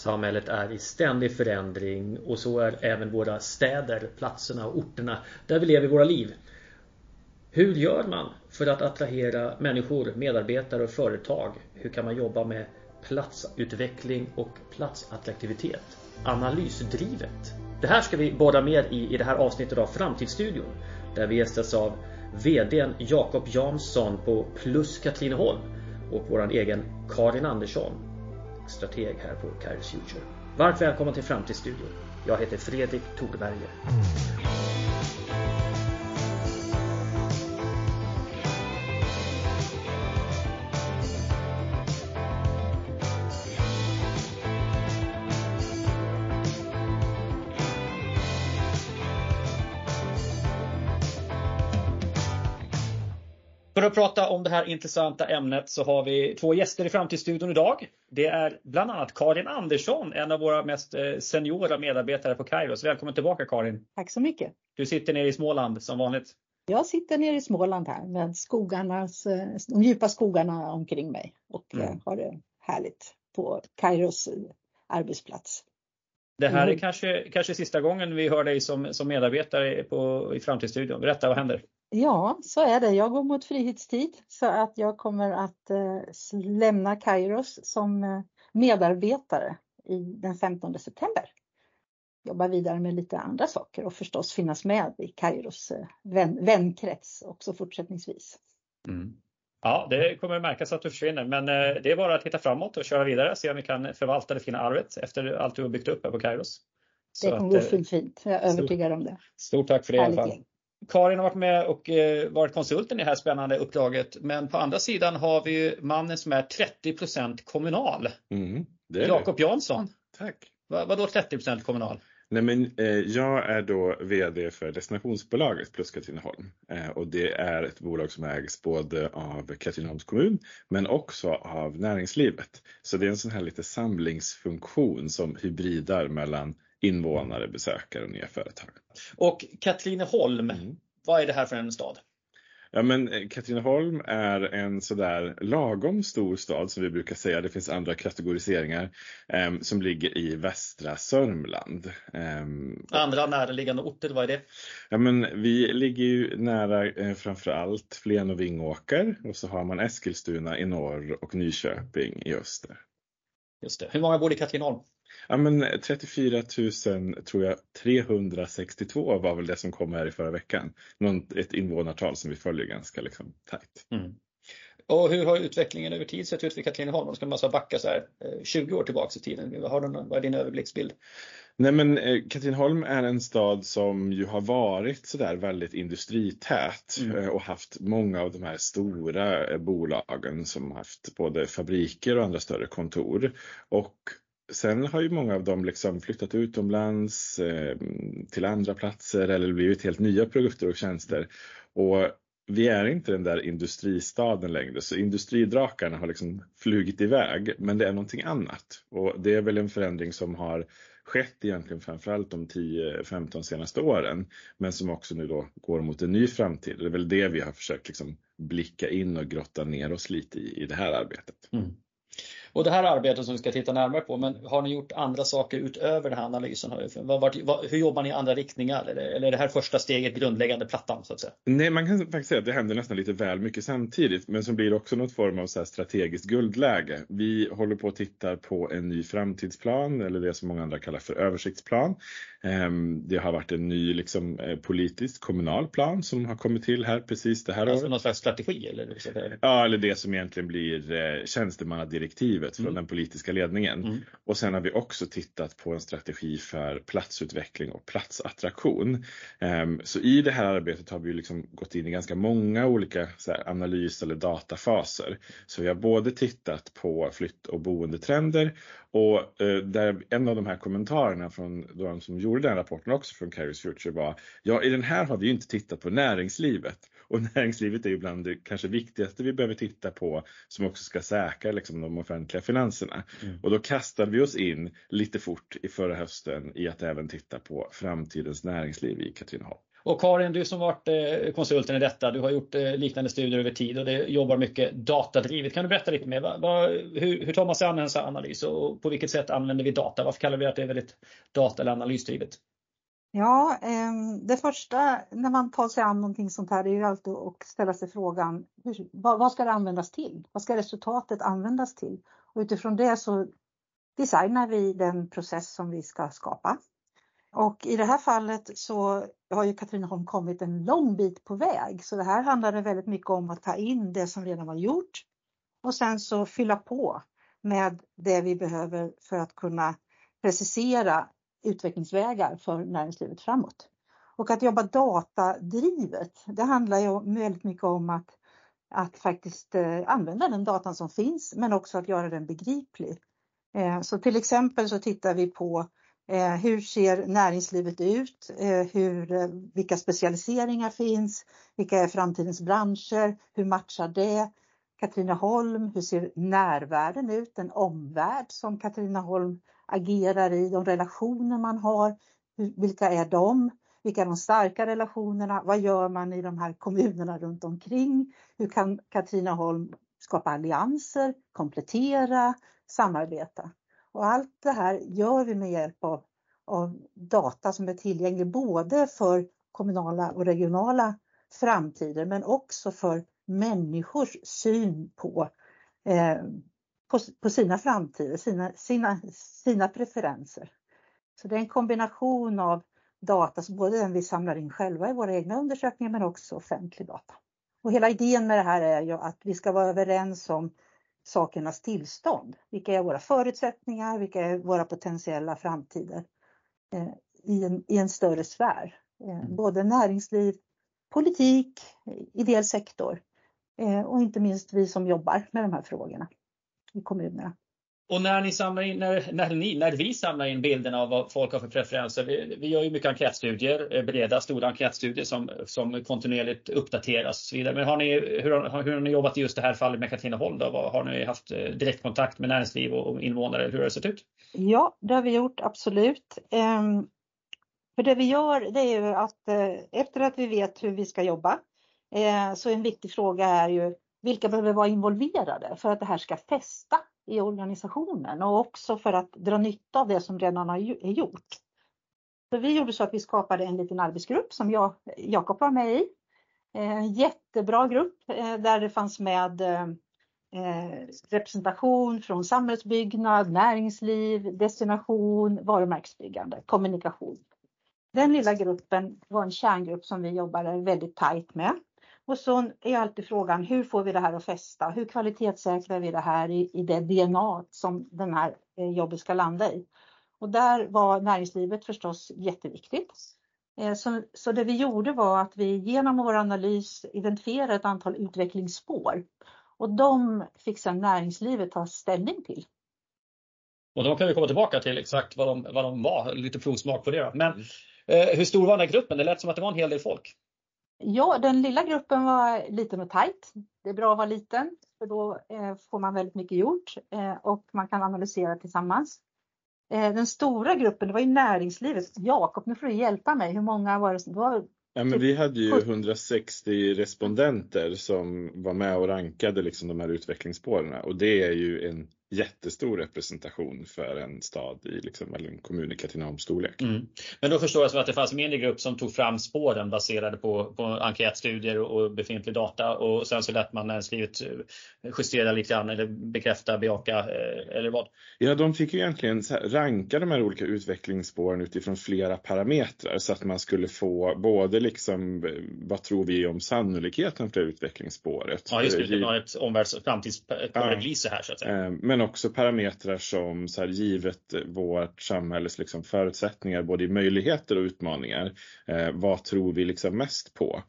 Samhället är i ständig förändring och så är även våra städer, platserna och orterna där vi lever våra liv. Hur gör man för att attrahera människor, medarbetare och företag? Hur kan man jobba med platsutveckling och platsattraktivitet? Analysdrivet. Det här ska vi borra mer i det här avsnittet av Framtidsstudion, där vi gästas av vdn Jacob Jansson på Plus Katrineholm och vår egen Karin Andersson, strateg här på Kairos Future. Varmt välkommen till Framtidsstudion. Jag heter Fredrik Torberger. För att prata om det här intressanta ämnet så har vi två gäster i Framtidsstudion idag. Det är bland annat Karin Andersson, en av våra mest seniora medarbetare på Kairos. Välkommen tillbaka, Karin. Tack så mycket. Du sitter nere i Småland som vanligt. Jag sitter nere i Småland här med de djupa skogarna omkring mig och har det härligt på Kairos arbetsplats. Det här är kanske sista gången vi hör dig som medarbetare i Framtidsstudion. Berätta, vad händer? Ja, så är det. Jag går mot frihetstid så att jag kommer att lämna Kairos som medarbetare den 15 september. Jobba vidare med lite andra saker och förstås finnas med i Kairos vänkrets också fortsättningsvis. Mm. Ja, det kommer märkas att du försvinner, men det är bara att titta framåt och köra vidare. Se om vi kan förvalta det fina arvet efter allt du har byggt upp här på Kairos. Det kommer gå fint. Jag är övertygad om det. Stort tack för det i alla fall. Karin har varit med och varit konsulten i det här spännande uppdraget. Men på andra sidan har vi ju mannen som är 30% kommunal. Det är Jacob Jansson. Tack. Vadå 30% kommunal? Nej, men jag är då vd för destinationsbolaget Plus Katrineholm. Och det är ett bolag som ägs både av Katrineholms kommun men också av näringslivet. Så det är en sån här lite samlingsfunktion som hybridar mellan invånare, besökare och nya företag. Och Katrineholm, vad är det här för en stad? Ja, men Katrineholm är en sådär lagom stor stad som vi brukar säga. Det finns andra kategoriseringar som ligger i Västra Sörmland. Andra närliggande orter, vad är det? Ja, men vi ligger ju nära framförallt Flen och Vingåker. Och så har man Eskilstuna i norr och Nyköping i öster. Just det. Hur många bor i Katrineholm? Ja, men 34 000 tror jag 362 var väl det som kom här i förra veckan. Ett invånartal som vi följer ganska tajt. Och hur har utvecklingen över tid sett ut för Katrineholm? Då ska man backa så här 20 år tillbaka i tiden. Vad är din överblicksbild? Nej, men Katrineholm är en stad som ju har varit så där väldigt industrität och haft många av de här stora bolagen som haft både fabriker och andra större kontor. Och sen har ju många av dem flyttat utomlands till andra platser eller blivit helt nya produkter och tjänster. Och vi är inte den där industristaden längre, så industridrakarna har flugit iväg, men det är någonting annat. Och det är väl en förändring som har skett egentligen framförallt de 10-15 senaste åren, men som också nu då går mot en ny framtid. Det är väl det vi har försökt blicka in och grotta ner oss lite i det här arbetet. Mm. Och det här arbetet som vi ska titta närmare på, men har ni gjort andra saker utöver den här analysen? Hur jobbar ni i andra riktningar? Eller är det här första steget grundläggande plattan så att säga? Nej, man kan faktiskt säga att det händer nästan lite väl mycket samtidigt, men som blir också något form av så här strategiskt guldläge. Vi håller på att titta på en ny framtidsplan, eller det som många andra kallar för översiktsplan. Det har varit en ny politisk kommunal plan som har kommit till här precis det här året. Alltså någon slags strategi? Eller? Ja, eller det som egentligen blir tjänstemannadirektiv från den politiska ledningen. Och sen har vi också tittat på en strategi för platsutveckling och platsattraktion. Så i det här arbetet har vi gått in i ganska många olika analys- eller datafaser. Så vi har både tittat på flytt- och boendetrender, och där en av de här kommentarerna från de som gjorde den rapporten också från Kairos Future var: ja, i den här har vi ju inte tittat på näringslivet. Och näringslivet är ju bland det kanske viktigaste vi behöver titta på, som också ska säkra de offentliga finanserna. Och då kastade vi oss in lite fort i förra hösten i att även titta på framtidens näringsliv i Katrineholm. Och Karin, du som varit konsulten i detta, du har gjort liknande studier över tid och det jobbar mycket datadrivet. Kan du berätta lite mer? Hur tar man sig an en sån analys och på vilket sätt använder vi data? Varför kallar vi att det är väldigt data- eller analysdrivet? Ja, det första när man tar sig an någonting sånt här är ju alltid att ställa sig frågan, vad ska det användas till? Vad ska resultatet användas till? Och utifrån det så designar vi den process som vi ska skapa. Och i det här fallet så har ju Katrineholm kommit en lång bit på väg. Så det här handlade väldigt mycket om att ta in det som redan var gjort. Och sen så fylla på med det vi behöver för att kunna precisera utvecklingsvägar för näringslivet framåt. Och att jobba datadrivet, det handlar ju väldigt mycket om att faktiskt använda den datan som finns. Men också att göra den begriplig. Så till exempel så tittar vi på hur ser näringslivet ut, vilka specialiseringar finns, vilka är framtidens branscher, hur matchar det Katrineholm, hur ser närvärlden ut, den omvärld som Katrineholm agerar i, de relationer man har, vilka är de, vilka är de starka relationerna, vad gör man i de här kommunerna runt omkring, hur kan Katrineholm skapa allianser, komplettera, samarbeta. Och allt det här gör vi med hjälp av data som är tillgänglig både för kommunala och regionala framtider. Men också för människors syn på sina framtider, sina preferenser. Så det är en kombination av data, så både den vi samlar in själva i våra egna undersökningar men också offentlig data. Och hela idén med det här är ju att vi ska vara överens om sakernas tillstånd. Vilka är våra förutsättningar, vilka är våra potentiella framtider i en större sfär. Både näringsliv, politik, ideell sektor och inte minst vi som jobbar med de här frågorna i kommunerna. Och när ni samlar in, när vi samlar in bilden av vad folk har för preferenser, vi gör ju mycket enkätstudier, breda stora enkätstudier som kontinuerligt uppdateras och så vidare. Men hur har ni jobbat i just det här fallet med Katrineholm då? Har ni haft direktkontakt med näringsliv och invånare? Hur har det sett ut? Ja, det har vi gjort, absolut. För det vi gör, det är ju att efter att vi vet hur vi ska jobba så en viktig fråga är ju vilka behöver vara involverade för att det här ska fästa i organisationen och också för att dra nytta av det som redan har gjort. Så vi gjorde så att vi skapade en liten arbetsgrupp som Jacob var med i. En jättebra grupp där det fanns med representation från samhällsbyggnad, näringsliv, destination, varumärkesbyggande, kommunikation. Den lilla gruppen var en kärngrupp som vi jobbade väldigt tajt med. Och så är alltid frågan, hur får vi det här att fästa? Hur kvalitetssäkrar vi det här i det DNA som den här jobbet ska landa i? Och där var näringslivet förstås jätteviktigt. Så det vi gjorde var att vi genom vår analys identifierade ett antal utvecklingsspår. Och de fick sedan näringslivet ta ställning till. Och då kan vi komma tillbaka till exakt vad de var, lite provsmak på det. Men hur stor var den här gruppen? Det lät som att det var en hel del folk. Ja, den lilla gruppen var liten och tajt. Det är bra att vara liten för då får man väldigt mycket gjort och man kan analysera tillsammans. Den stora gruppen, det var ju näringslivet. Jakob, nu får du hjälpa mig. Hur många var det? Ja, men vi hade ju 160 respondenter som var med och rankade liksom de här utvecklingsspåren. Och det är ju en jättestor representation för en stad i liksom, eller en kommun i Katrineholms storlek. Mm. Men då förstår jag så att det fanns en mindre grupp som tog fram spåren baserade på enkätstudier och befintlig data. Och sen så lät man näringslivet justera lite grann eller bekräfta, bejaka eller vad? Ja, de fick ju egentligen ranka de här olika utvecklingsspåren utifrån flera parametrar. Så att man skulle få både liksom, vad tror vi om sannolikheten för utvecklingsspåret? Ja, just det. Det var ett omvärldsframtidsparaglis här så att säga. Men också parametrar som så här, givet vårt samhälles liksom, förutsättningar, både i möjligheter och utmaningar. Vad tror vi liksom, mest på?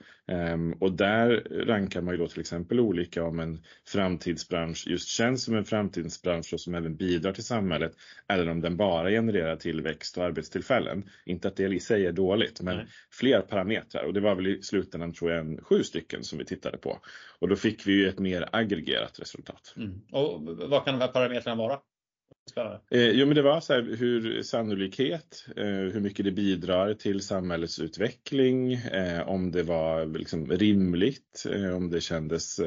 Och där rankar man ju då till exempel olika om en framtidsbransch just känns som en framtidsbransch och som även bidrar till samhället. Eller om den bara genererar tillväxt och arbetstillfällen. Inte att det i sig är dåligt, men fler parametrar. Och det var väl i slutändan tror jag 7 stycken som vi tittade på. Och då fick vi ju ett mer aggregerat resultat. Mm. Och vad kan de här parametrarna vara? Jo, men det var så här, hur sannolikhet, hur mycket det bidrar till samhällsutveckling, om det var liksom rimligt, om det kändes...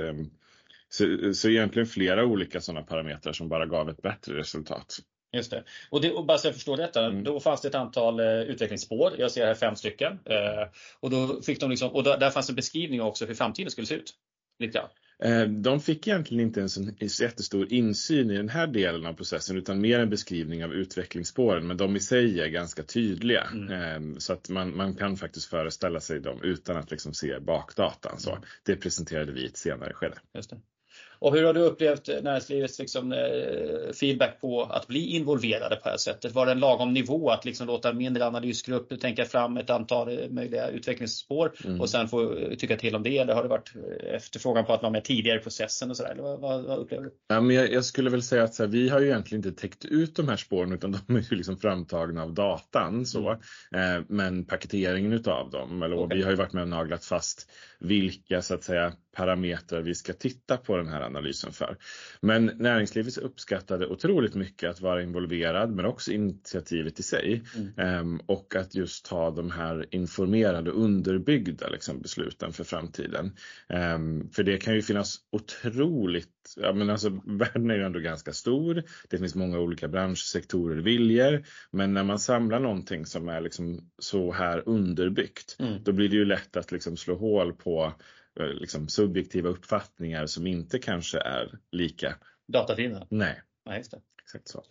Så egentligen flera olika sådana parametrar som bara gav ett bättre resultat. Just det. Och bara så jag förstår detta, då fanns det ett antal utvecklingsspår. Jag ser här 5 stycken. Och då fick de liksom, och där fanns en beskrivning också hur framtiden skulle se ut. Lite. De fick egentligen inte en så jättestor insyn i den här delen av processen, utan mer en beskrivning av utvecklingsspåren. Men de i sig är ganska tydliga. Så att man kan faktiskt föreställa sig dem utan att liksom se bakdatan. Så det presenterade vi i ett senare skede. Just det. Och hur har du upplevt näringslivets liksom, feedback på att bli involverade på det här sättet? Var det en lagom nivå att liksom låta mindre analysgrupper tänka fram ett antal möjliga utvecklingsspår och sen få tycka till om det? Eller har det varit efterfrågan på att vara med tidigare i processen? Och så där? Eller vad upplever du? Ja, men jag skulle väl säga att så här, vi har ju egentligen inte täckt ut de här spåren, utan de är ju liksom framtagna av datan. Så. Men paketeringen utav dem. Eller, okay. Vi har ju varit med och naglat fast vilka så att säga parametrar vi ska titta på den här analysen för. Men näringslivet uppskattade otroligt mycket att vara involverad, men också initiativet i sig. Och att just ta de här informerade och underbyggda liksom, besluten för framtiden. För det kan ju finnas otroligt, ja, men alltså, världen är ju ändå ganska stor. Det finns många olika branschsektorer och viljor. Men när man samlar någonting som är liksom så här underbyggt, då blir det ju lätt att liksom slå hål på liksom subjektiva uppfattningar som inte kanske är lika datatidna. Nej, just det. Exakt så.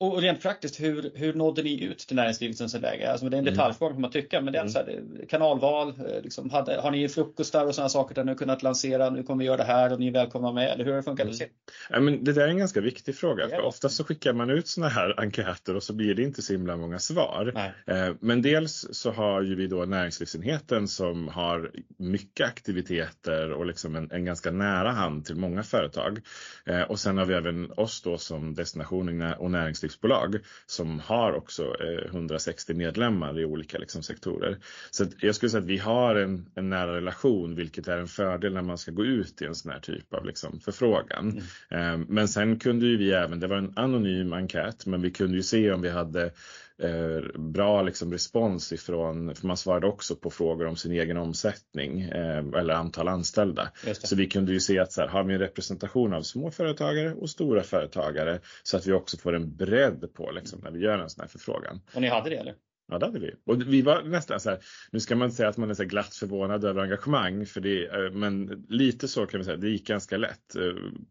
Och rent praktiskt, hur nådde ni ut till näringslivet som så läge? Alltså, det är en detaljfråga kan man tycka, men det är så här, kanalval, liksom, har ni frukostar och sådana saker där ni har kunnat lansera, nu kommer vi göra det här och ni är välkomna med, eller hur har det funkat? Ja, men det där är en ganska viktig fråga, för ofta så skickar man ut sådana här enkäter och så blir det inte så himla många svar. Men dels så har ju vi då näringslivsenheten som har mycket aktiviteter och liksom en ganska nära hand till många företag. Och sen har vi även oss då som destination och näringsliv bolag som har också 160 medlemmar i olika liksom, sektorer. Så att jag skulle säga att vi har en nära relation, vilket är en fördel när man ska gå ut i en sån här typ av liksom, förfrågan. Men sen kunde ju vi även, det var en anonym enkät, men vi kunde ju se om vi hade bra liksom, respons ifrån, för man svarade också på frågor om sin egen omsättning eller antal anställda. Så vi kunde ju se att så här, har vi en representation av småföretagare och stora företagare så att vi också får en bredd på liksom, när vi gör en sån här förfrågan. Och ni hade det eller? Ja, det hade vi. Och vi var nästan så här, nu ska man säga att man är så glatt förvånad över engagemang, för det, men lite så kan vi säga, det gick ganska lätt.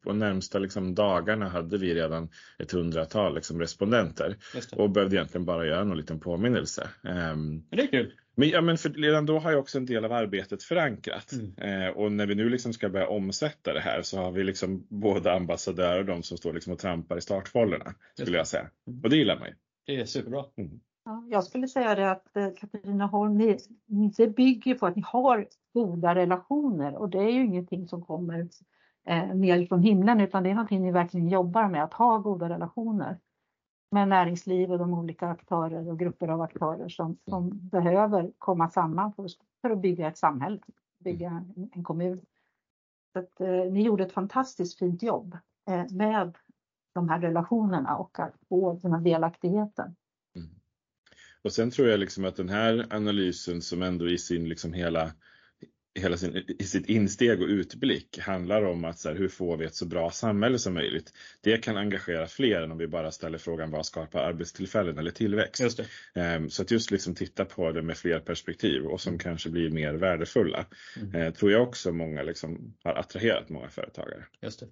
På närmsta liksom, dagarna hade vi redan ett 100-tal liksom, respondenter och behövde egentligen bara göra någon liten påminnelse. Det är kul. Men, ja, men för redan då har jag också en del av arbetet förankrat. Och när vi nu liksom ska börja omsätta det här så har vi liksom både ambassadörer och de som står liksom och trampar i startfållorna, skulle jag säga. Och det gillar man ju. Det är superbra. Jag skulle säga det att Katrineholm, det bygger på att ni har goda relationer, och det är ju ingenting som kommer ner från himlen, utan det är någonting ni verkligen jobbar med, att ha goda relationer med näringsliv och de olika aktörer och grupper av aktörer som behöver komma samman för att bygga ett samhälle, bygga en kommun. Så att, ni gjorde ett fantastiskt fint jobb med de här relationerna och att få den här delaktigheten. Och sen tror jag liksom att den här analysen som ändå i sin liksom i sitt insteg och utblick handlar om att så här, hur får vi ett så bra samhälle som möjligt. Det kan engagera fler än om vi bara ställer frågan vad skapar arbetstillfällen eller tillväxt. Just det. Så att just liksom titta på det med fler perspektiv och som kanske blir mer värdefulla. Tror jag också många liksom har attraherat många företagare. Just det.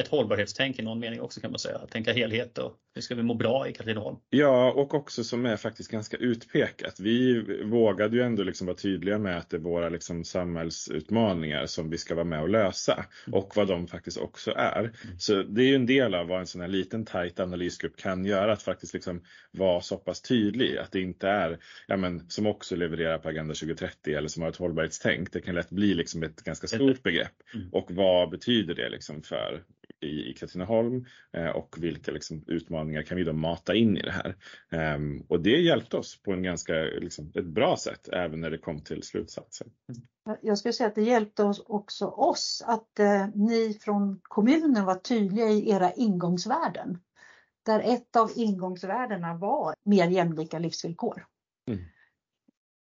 Ett hållbarhetstänk i någon mening också kan man säga. Att tänka helhet och hur ska vi må bra i Katrineholm. Ja, och också som är faktiskt ganska utpekat. Vi vågade ju ändå liksom vara tydliga med att det är våra liksom samhällsutmaningar som vi ska vara med och lösa och vad de faktiskt också är. Så det är ju en del av vad en sån här liten tajt analysgrupp kan göra, att faktiskt liksom vara så pass tydlig att det inte är, ja men, som också levererar på Agenda 2030 eller som har ett hållbarhetstänk. Det kan lätt bli liksom ett ganska stort begrepp. Och vad betyder det liksom för i Katrineholm och vilka liksom utmaningar kan vi då mata in i det här. Och det hjälpte oss på en ganska liksom, ett bra sätt även när det kom till slutsatsen. Jag skulle säga att det hjälpte oss också att ni från kommunen var tydliga i era ingångsvärden. Där ett av ingångsvärdena var mer jämlika livsvillkor. Mm.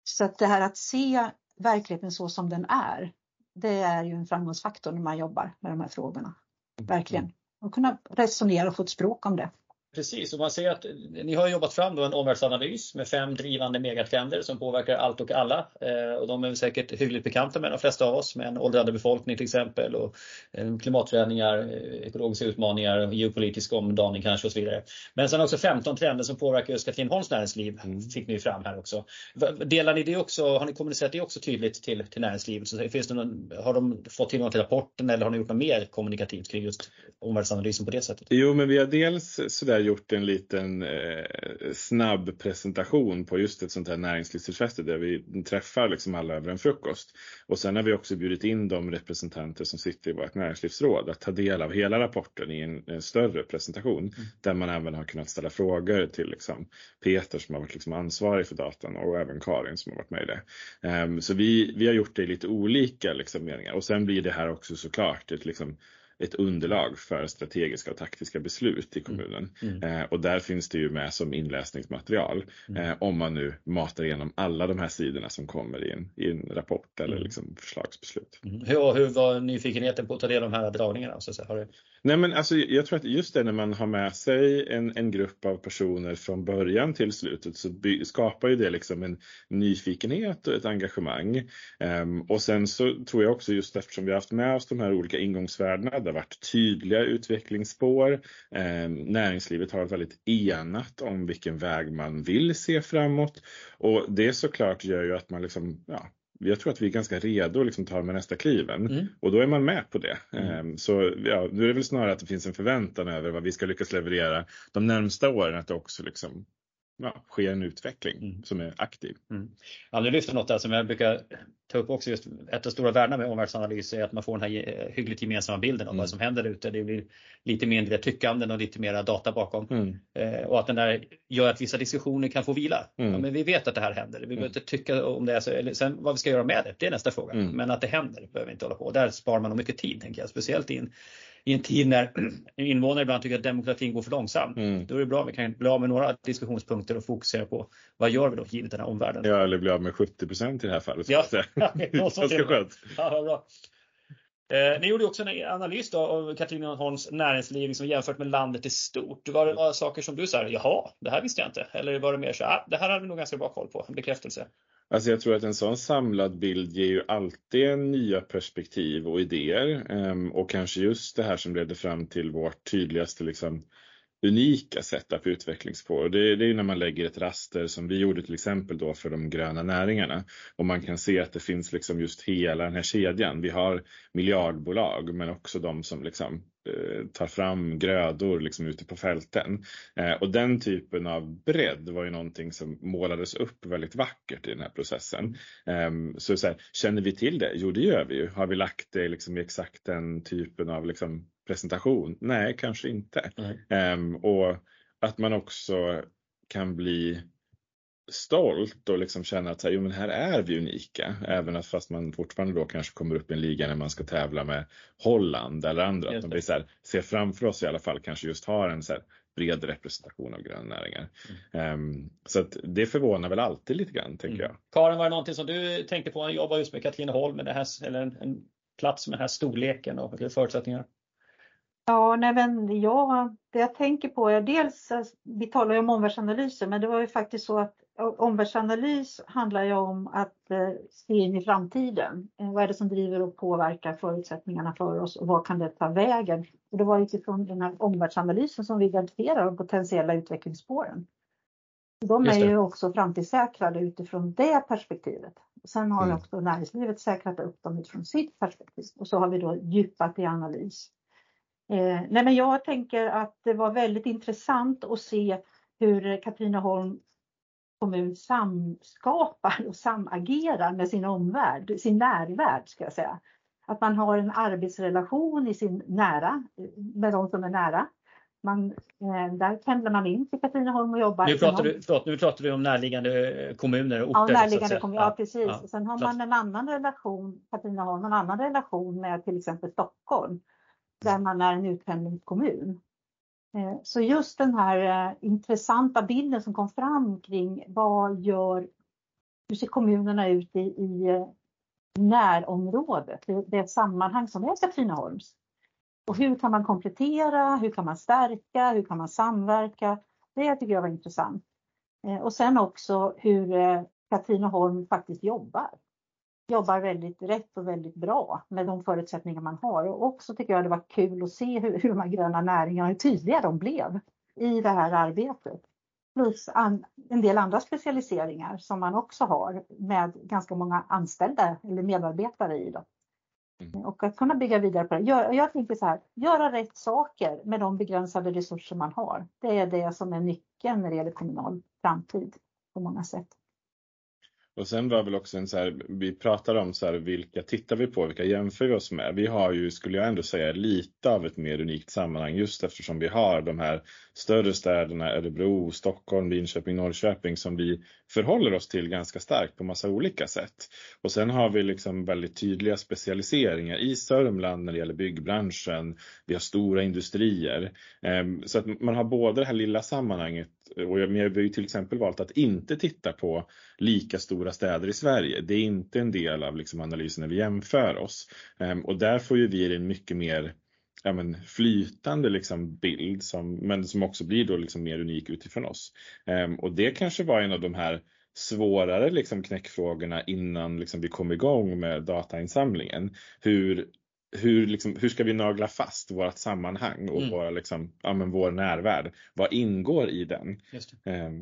Så att det här att se verkligheten så som den är. Det är ju en framgångsfaktor när man jobbar med de här frågorna. Verkligen. Och kunna resonera och få ett språk om det. Precis, och man ser att ni har jobbat fram då en omvärldsanalys med 5 drivande megatrender som påverkar allt och alla. Och de är säkert hyggligt bekanta med de flesta av oss, med en åldrande befolkning till exempel, och klimatförändringar, ekologiska utmaningar, geopolitisk omdaning kanske och så vidare. Men sen också 15 trender som påverkar just Katrineholms näringsliv fick ni fram här också. Delar ni det också, har ni kommunicerat det också tydligt till näringslivet? Så finns det någon, har de fått tillgång till rapporten eller har ni gjort något mer kommunikativt kring just omvärldsanalysen på det sättet? Jo, men vi har dels sådär gjort en liten snabb presentation på just ett sånt här näringslivstillfäste där vi träffar liksom alla över en frukost. Och sen har vi också bjudit in de representanter som sitter i vårt näringslivsråd att ta del av hela rapporten i en större presentation där man även har kunnat ställa frågor till liksom Peter som har varit liksom ansvarig för datan och även Karin som har varit med i det. Så vi har gjort det i lite olika liksom meningar, och sen blir det här också såklart ett underlag för strategiska och taktiska beslut i kommunen. Och där finns det ju med som inläsningsmaterial. Om man nu matar igenom alla de här sidorna som kommer in i en rapport eller liksom förslagsbeslut. Hur var nyfikenheten på att ta del av de här dragningarna? Så har du... Nej, men alltså, jag tror att just det, när man har med sig en grupp av personer från början till slutet, så skapar ju det liksom en nyfikenhet och ett engagemang. Och sen så tror jag också, just eftersom vi har haft med oss de här olika ingångsvärdena, det har varit tydliga utvecklingsspår. Näringslivet har väldigt enat om vilken väg man vill se framåt. Och det såklart gör ju att man liksom, ja, jag tror att vi är ganska redo att liksom ta med nästa kliven. Och då är man med på det. Så ja, nu är det väl snarare att det finns en förväntan över vad vi ska lyckas leverera de närmsta åren, att det också liksom sker en utveckling som är aktiv. Ja, du lyfter något där som jag brukar ta upp också. Just ett av stora värdena med omvärldsanalys är att man får den här hyggligt gemensamma bilden av vad som händer ute. Det blir lite mindre tyckanden och lite mer data bakom. Och att den där gör att vissa diskussioner kan få vila. Ja, men vi vet att det här händer. Vi behöver inte tycka om det. Eller sen vad vi ska göra med det är nästa fråga. Men att det händer behöver vi inte hålla på. Där sparar man mycket tid, tänker jag. Speciellt i en tid när invånare ibland tycker att demokratin går för långsamt. Då är det bra att vi kan bli av med några diskussionspunkter och fokusera på vad gör vi då givet den här omvärlden. Ja, eller bli av med 70% i det här fallet. Ja, ganska skönt. Ja, bra. Ni gjorde också en analys då av Katrineholms näringsliv liksom jämfört med landet i stort. Var det några saker som du sa, jaha, det här visste jag inte? Eller var det mer så, det här hade vi nog ganska bra koll på, en bekräftelse? Alltså jag tror att en sån samlad bild ger ju alltid nya perspektiv och idéer, och kanske just det här som ledde fram till vårt tydligaste liksom unika sätt att utvecklingsspår. Det är ju när man lägger ett raster som vi gjorde till exempel då för de gröna näringarna, och man kan se att det finns liksom just hela den här kedjan. Vi har miljardbolag, men också de som liksom tar fram grödor liksom ute på fälten. Och den typen av bredd var ju någonting som målades upp väldigt vackert i den här processen. Så här, känner vi till det? Jo, det gör vi ju. Har vi lagt det liksom i exakt den typen av liksom presentation? Nej, kanske inte. Och att man också kan bli stolt och liksom känna att jo, men här är vi unika, även att fast man fortfarande då kanske kommer upp i en liga när man ska tävla med Holland eller andra, att de blir så här, ser framför oss i alla fall, kanske just har en så här bred representation av gröna näringar. Så att det förvånar väl alltid lite grann, tänker jag. Karin, var det någonting som du tänkte på när du jobbar just med Katrineholm, med det här, eller en plats med den här storleken och förutsättningar? Ja, det jag tänker på är dels, vi talar ju om omvärldsanalyser, men det var ju faktiskt så att omvärldsanalys handlar ju om att se in i framtiden. Vad är det som driver och påverkar förutsättningarna för oss och vad kan det ta vägen? Och det var utifrån den här omvärldsanalysen som vi identifierar de potentiella utvecklingsspåren. De är ju också framtidssäkrade utifrån det perspektivet. Sen har också näringslivet säkrat upp dem utifrån sitt perspektiv, och så har vi då djupat i analys. Men jag tänker att det var väldigt intressant att se hur Katrineholm kommun samskapar och samagerar med sin omvärld, sin närvärld ska jag säga. Att man har en arbetsrelation i sin nära, med de som är nära. Där pendlar man in till Katrineholm och jobbar. Nu pratar du om närliggande kommuner och orter. Ja, närliggande kommuner, ja, precis. Ja, sen har man en annan relation, Katrineholm, en annan relation med till exempel Stockholm. Där man är en utpendlingskommun. Så just den här intressanta bilden som kom fram kring hur ser kommunerna ut i närområdet, det sammanhang som är Katrineholms. Och hur kan man komplettera, hur kan man stärka, hur kan man samverka, det tycker jag var intressant. Och sen också hur Katrineholm faktiskt jobbar väldigt rätt och väldigt bra med de förutsättningar man har. Och också tycker jag det var kul att se hur de här gröna näringarna, hur tydliga de blev i det här arbetet. Plus en del andra specialiseringar som man också har med ganska många anställda eller medarbetare i då. Och att kunna bygga vidare på det. Jag tänker så här, göra rätt saker med de begränsade resurser man har. Det är det som är nyckeln när det gäller kommunal framtid på många sätt. Och sen var väl också vi pratade om så här, vilka tittar vi på, vilka jämför vi oss med. Vi har ju, skulle jag ändå säga, lite av ett mer unikt sammanhang just eftersom vi har de här större städerna Örebro, Stockholm, Linköping, Norrköping som vi förhåller oss till ganska starkt på massa olika sätt. Och sen har vi väldigt tydliga specialiseringar i Sörmland när det gäller byggbranschen, vi har stora industrier. Så att man har både det här lilla sammanhanget, och vi har ju till exempel valt att inte titta på lika stora städer i Sverige. Det är inte en del av analysen när vi jämför oss. Och där får ju vi en mycket mer flytande bild. Men som också blir då mer unik utifrån oss. Och det kanske var en av de här svårare knäckfrågorna innan vi kom igång med datainsamlingen. Hur ska vi nagla fast vårt sammanhang och vår närvärld? Vad ingår i den?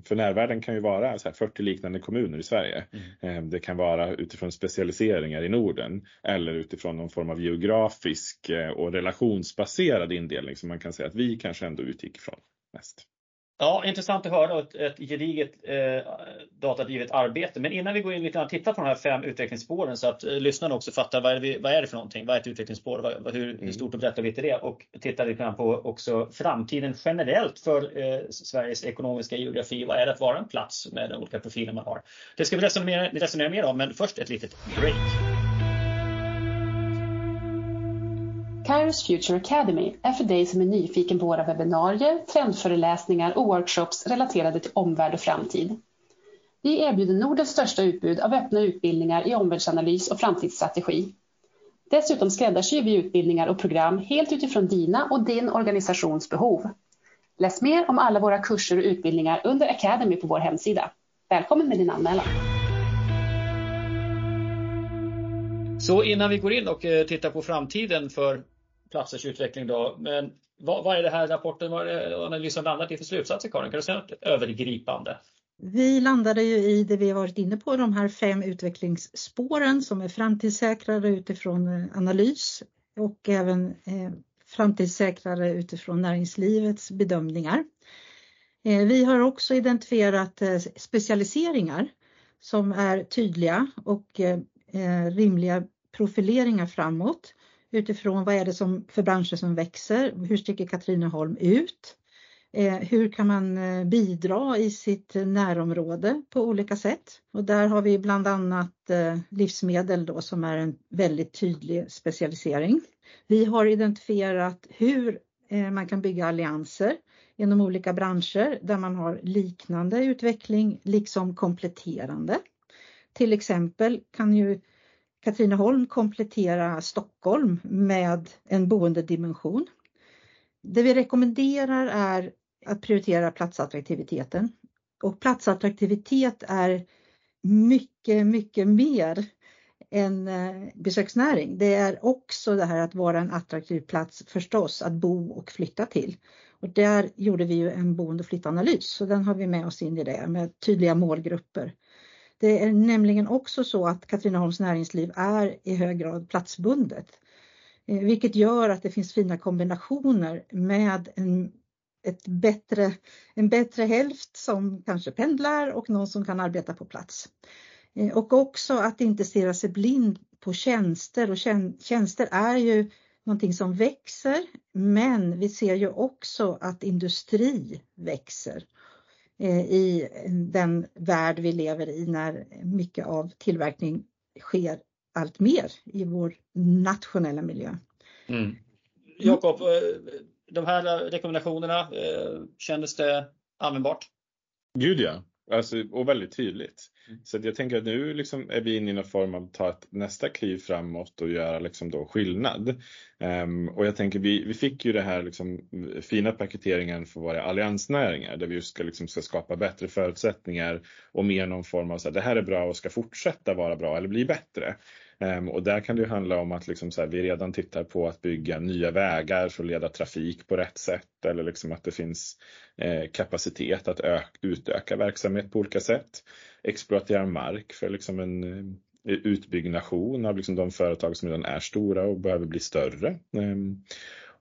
För närvärlden kan ju vara 40 liknande kommuner i Sverige. Det kan vara utifrån specialiseringar i Norden. Eller utifrån någon form av geografisk och relationsbaserad indelning som man kan säga att vi kanske ändå utgick ifrån mest. Ja, intressant att höra ett gediget datadrivet arbete. Men innan vi går in lite grann och tittar på de här 5 utvecklingsspåren så att lyssnarna också fattar vad är det för någonting? Vad är ett utvecklingsspår? Hur stort och brett är det? Och titta lite grann på också framtiden generellt för Sveriges ekonomiska geografi. Vad är det att vara en plats med de olika profiler man har? Det ska vi resonera mer om, men först ett litet break. Kairos Future Academy är för dig som är nyfiken på våra webbinarier, trendföreläsningar och workshops relaterade till omvärld och framtid. Vi erbjuder Nordens största utbud av öppna utbildningar i omvärldsanalys och framtidsstrategi. Dessutom skräddarsyr vi utbildningar och program helt utifrån dina och din organisations behov. Läs mer om alla våra kurser och utbildningar under Academy på vår hemsida. Välkommen med din anmälan! Så innan vi går in och tittar på framtiden för platsers utveckling då, men vad är det här rapporten, vad är analysen landat i för slutsatser, Karin? Kan du säga något övergripande? Vi landade ju i det vi har varit inne på, de här 5 utvecklingsspåren som är framtidssäkrade utifrån analys och även framtidssäkrade utifrån näringslivets bedömningar. Vi har också identifierat specialiseringar som är tydliga och rimliga profileringar framåt utifrån vad är det som för branscher som växer, hur sticker Katrineholm ut, hur kan man bidra i sitt närområde på olika sätt, och där har vi bland annat livsmedel då, som är en väldigt tydlig specialisering. Vi har identifierat hur man kan bygga allianser inom olika branscher där man har liknande utveckling liksom kompletterande. Till exempel kan ju Katrineholm komplettera Stockholm med en boendedimension. Det vi rekommenderar är att prioritera platsattraktiviteten. Och platsattraktivitet är mycket, mycket mer än besöksnäring. Det är också det här att vara en attraktiv plats förstås att bo och flytta till. Och där gjorde vi ju en boende- och flyttanalys, så den har vi med oss in i det med tydliga målgrupper. Det är nämligen också så att Katrineholms näringsliv är i hög grad platsbundet. Vilket gör att det finns fina kombinationer med en bättre hälft som kanske pendlar och någon som kan arbeta på plats. Och också att inte stirra sig blind på tjänster. Och tjänster är ju någonting som växer, men vi ser ju också att industri växer i den värld vi lever i när mycket av tillverkning sker allt mer i vår nationella miljö. Jakob, de här rekommendationerna, kändes det användbart? Gud ja, alltså, och väldigt tydligt. Så att jag tänker att nu liksom är vi inne i någon form av att ta ett nästa kliv framåt och göra liksom då skillnad. Och jag tänker vi fick ju det här liksom fina paketeringen för våra alliansnäringar, där vi just ska skapa bättre förutsättningar och mer någon form av så här, det här är bra och ska fortsätta vara bra eller bli bättre. Och där kan det ju handla om att liksom så här, vi redan tittar på att bygga nya vägar för att leda trafik på rätt sätt. Eller liksom att det finns kapacitet att utöka verksamhet på olika sätt. Exploatera mark för liksom en utbyggnation av liksom de företag som redan är stora och behöver bli större.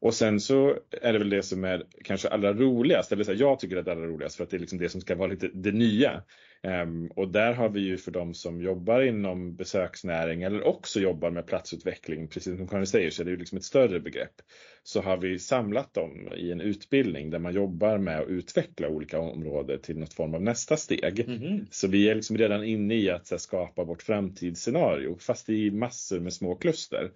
Och sen så är det väl det som är kanske allra roligast, eller så här, jag tycker att det är allra roligast för att det är liksom det som ska vara lite det nya. Och där har vi ju för de som jobbar inom besöksnäring eller också jobbar med platsutveckling, precis som Karin säger så är det ju liksom ett större begrepp. Så har vi samlat dem i en utbildning där man jobbar med att utveckla olika områden till något form av nästa steg. Mm-hmm. Så vi är liksom redan inne i att så här, skapa vårt framtidsscenario fast i massor med små kluster.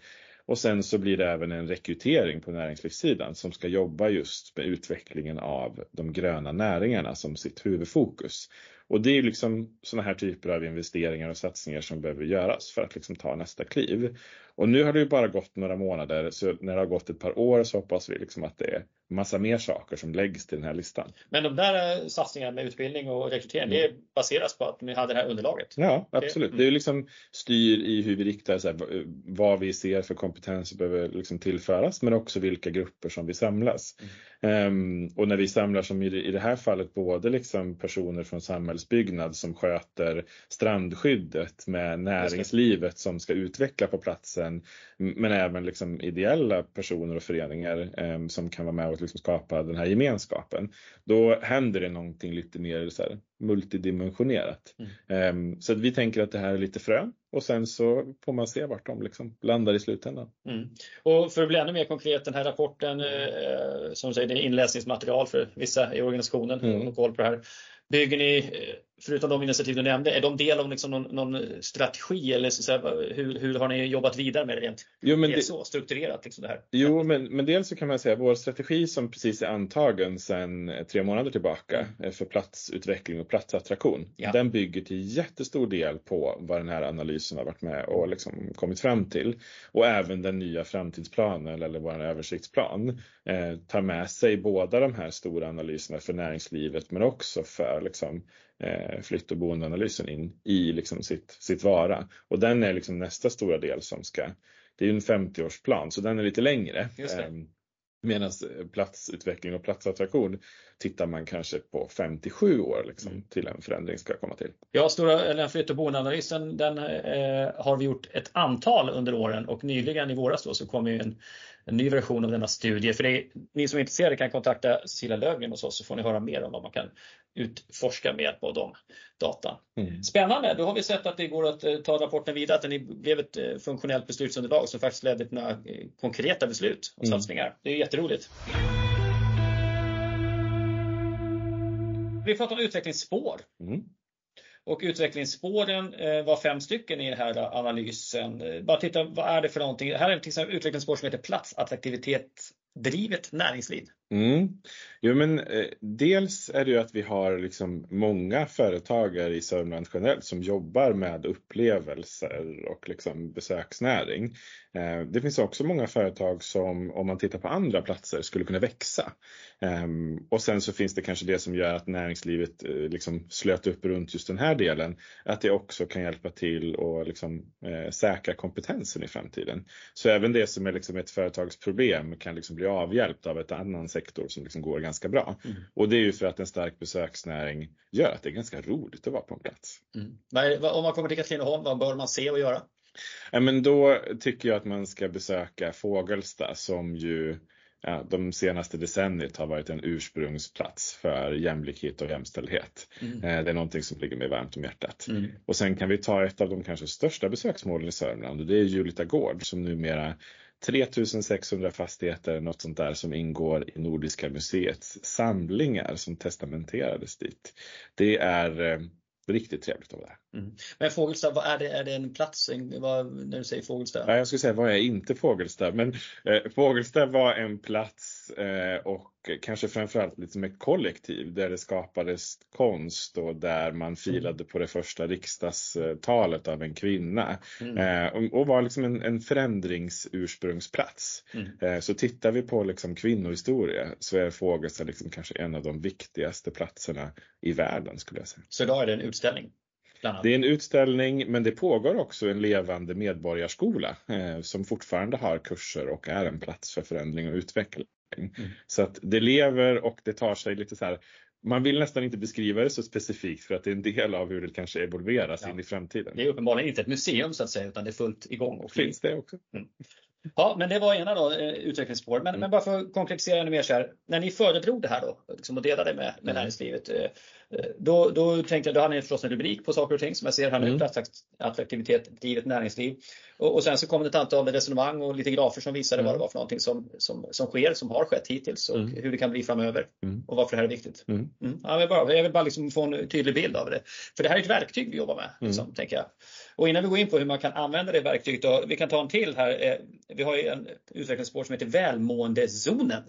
Och sen så blir det även en rekrytering på näringslivssidan som ska jobba just med utvecklingen av de gröna näringarna som sitt huvudfokus. Och det är liksom sådana här typer av investeringar och satsningar som behöver göras för att liksom ta nästa kliv. Och nu har det ju bara gått några månader, så när det har gått ett par år så hoppas vi liksom att det är massa mer saker som läggs till den här listan. Men de där satsningarna med utbildning och rekrytering, det baseras på att ni hade det här underlaget? Ja, absolut. Det är liksom styr i hur vi riktar, så här, vad vi ser för kompetens som behöver liksom tillföras, men också vilka grupper som vi samlas. Mm. Och när vi samlar, som i det här fallet, både liksom personer från samhällsbyggnad som sköter strandskyddet med näringslivet som ska utveckla på platsen, men även liksom ideella personer och föreningar som kan vara med och liksom skapa den här gemenskapen, då händer det någonting lite mer så här multidimensionerat. Mm. Så att vi tänker att det här är lite frö och sen så får man se vart de liksom landar i slutändan. Mm. Och för att bli ännu mer konkret, den här rapporten, som säger, det är inläsningsmaterial för vissa i organisationen och koll på det här. Bygger ni, förutom de initiativ du nämnde, är de del av liksom någon strategi eller så här, hur har ni jobbat vidare med det rent? Jo, men det är så strukturerat liksom det här. Jo, men dels så kan man säga vår strategi som precis är antagen sedan 3 månader tillbaka för platsutveckling och platsattraktion. Ja. Den bygger till jättestor del på vad den här analysen har varit med och liksom kommit fram till. Och även den nya framtidsplanen eller vår översiktsplan tar med sig båda de här stora analyserna för näringslivet men också för liksom flytt- och boendeanalysen in i liksom sitt vara. Och den är liksom nästa stora del som ska, det är ju en 50-årsplan så den är lite längre. Just det. Medan platsutveckling och platsattraktion tittar man kanske på 57 år liksom, till en förändring ska komma till. Ja, den flytt- och boendeanalysen, den har vi gjort ett antal under åren, och nyligen i våras då, så kom ju en ny version av denna studie. För ni som är intresserade kan kontakta Silla Lövgren hos oss, så får ni höra mer om vad man kan utforska med hjälp av de data. Mm. Spännande, då har vi sett att det går att ta rapporten vidare, att den blev ett funktionellt beslutsunderlag som faktiskt ledde till några konkreta beslut och satsningar. Det är jätteroligt. Vi pratar om utvecklingsspår. Mm. Och utvecklingsspåren var 5 stycken i den här analysen. Bara titta, vad är det för någonting? Det här är till exempel utvecklingsspår som heter platsattraktivitet drivet näringsliv. Mm. Jo, men dels är det ju att vi har liksom många företagare i Sörmland generellt som jobbar med upplevelser och liksom besöksnäring. Det finns också många företag som, om man tittar på andra platser, skulle kunna växa. Och sen så finns det kanske det som gör att näringslivet liksom slöt upp runt just den här delen, att det också kan hjälpa till och liksom säkra kompetensen i framtiden. Så även det som är liksom ett företagsproblem kan liksom bli avhjälpt av ett annan sektor som liksom går ganska bra. Mm. Och det är ju för att en stark besöksnäring gör att det är ganska roligt att vara på en plats. Mm. Men om man kommer till Katrineholm, vad bör man se och göra? Men då tycker jag att man ska besöka Fogelstad, som ju de senaste decenniet har varit en ursprungsplats för jämlikhet och jämställdhet. Mm. Det är någonting som ligger mig varmt om hjärtat. Mm. Och sen kan vi ta ett av de kanske största besöksmålen i Sörmland, och det är Julita Gård, som numera 3600 fastigheter, något sånt där, som ingår i Nordiska museets samlingar som testamenterades dit. Det är riktigt trevligt av det här. Mm. Men Fogelstad, vad är det en plats när du säger Fogelstad? Nej, jag skulle säga vad är inte Fogelstad. Men Fogelstad var en plats och kanske framförallt lite med kollektiv. Där det skapades konst och där man filade på det första riksdagstalet av en kvinna. Mm. Och var liksom en förändringsursprungsplats. Mm. Så tittar vi på liksom kvinnohistoria så är Fogelstad liksom kanske en av de viktigaste platserna i världen, skulle jag säga. Så idag är det en utställning? Det är en utställning, men det pågår också en levande medborgarskola som fortfarande har kurser och är en plats för förändring och utveckling. Mm. Så att det lever och det tar sig lite så här. Man vill nästan inte beskriva det så specifikt för att det är en del av hur det kanske evolveras in i framtiden. Det är uppenbarligen inte ett museum så att säga, utan det är fullt igång. Och finns det också. Mm. Ja, men det var ena då, utvecklingsspår. Men, men bara för att konkretisera ännu mer så här. När ni föredrog det här då, liksom, och delade med näringslivet. Då tänkte jag, då hade ni förstås en rubrik på saker och ting som jag ser här nu. Attraktivitet, drivet näringsliv. Och sen så kom det ett antal resonemang och lite grafer som visade vad det var för någonting som sker, som har skett hittills. Och hur det kan bli framöver. Och varför det här är viktigt. Ja, men jag vill bara liksom få en tydlig bild av det. För det här är ett verktyg vi jobbar med, liksom, tänker jag. Och innan vi går in på hur man kan använda det verktyget då, vi kan ta en till här. Vi har ju en utvecklingsspår som heter välmåendezonen.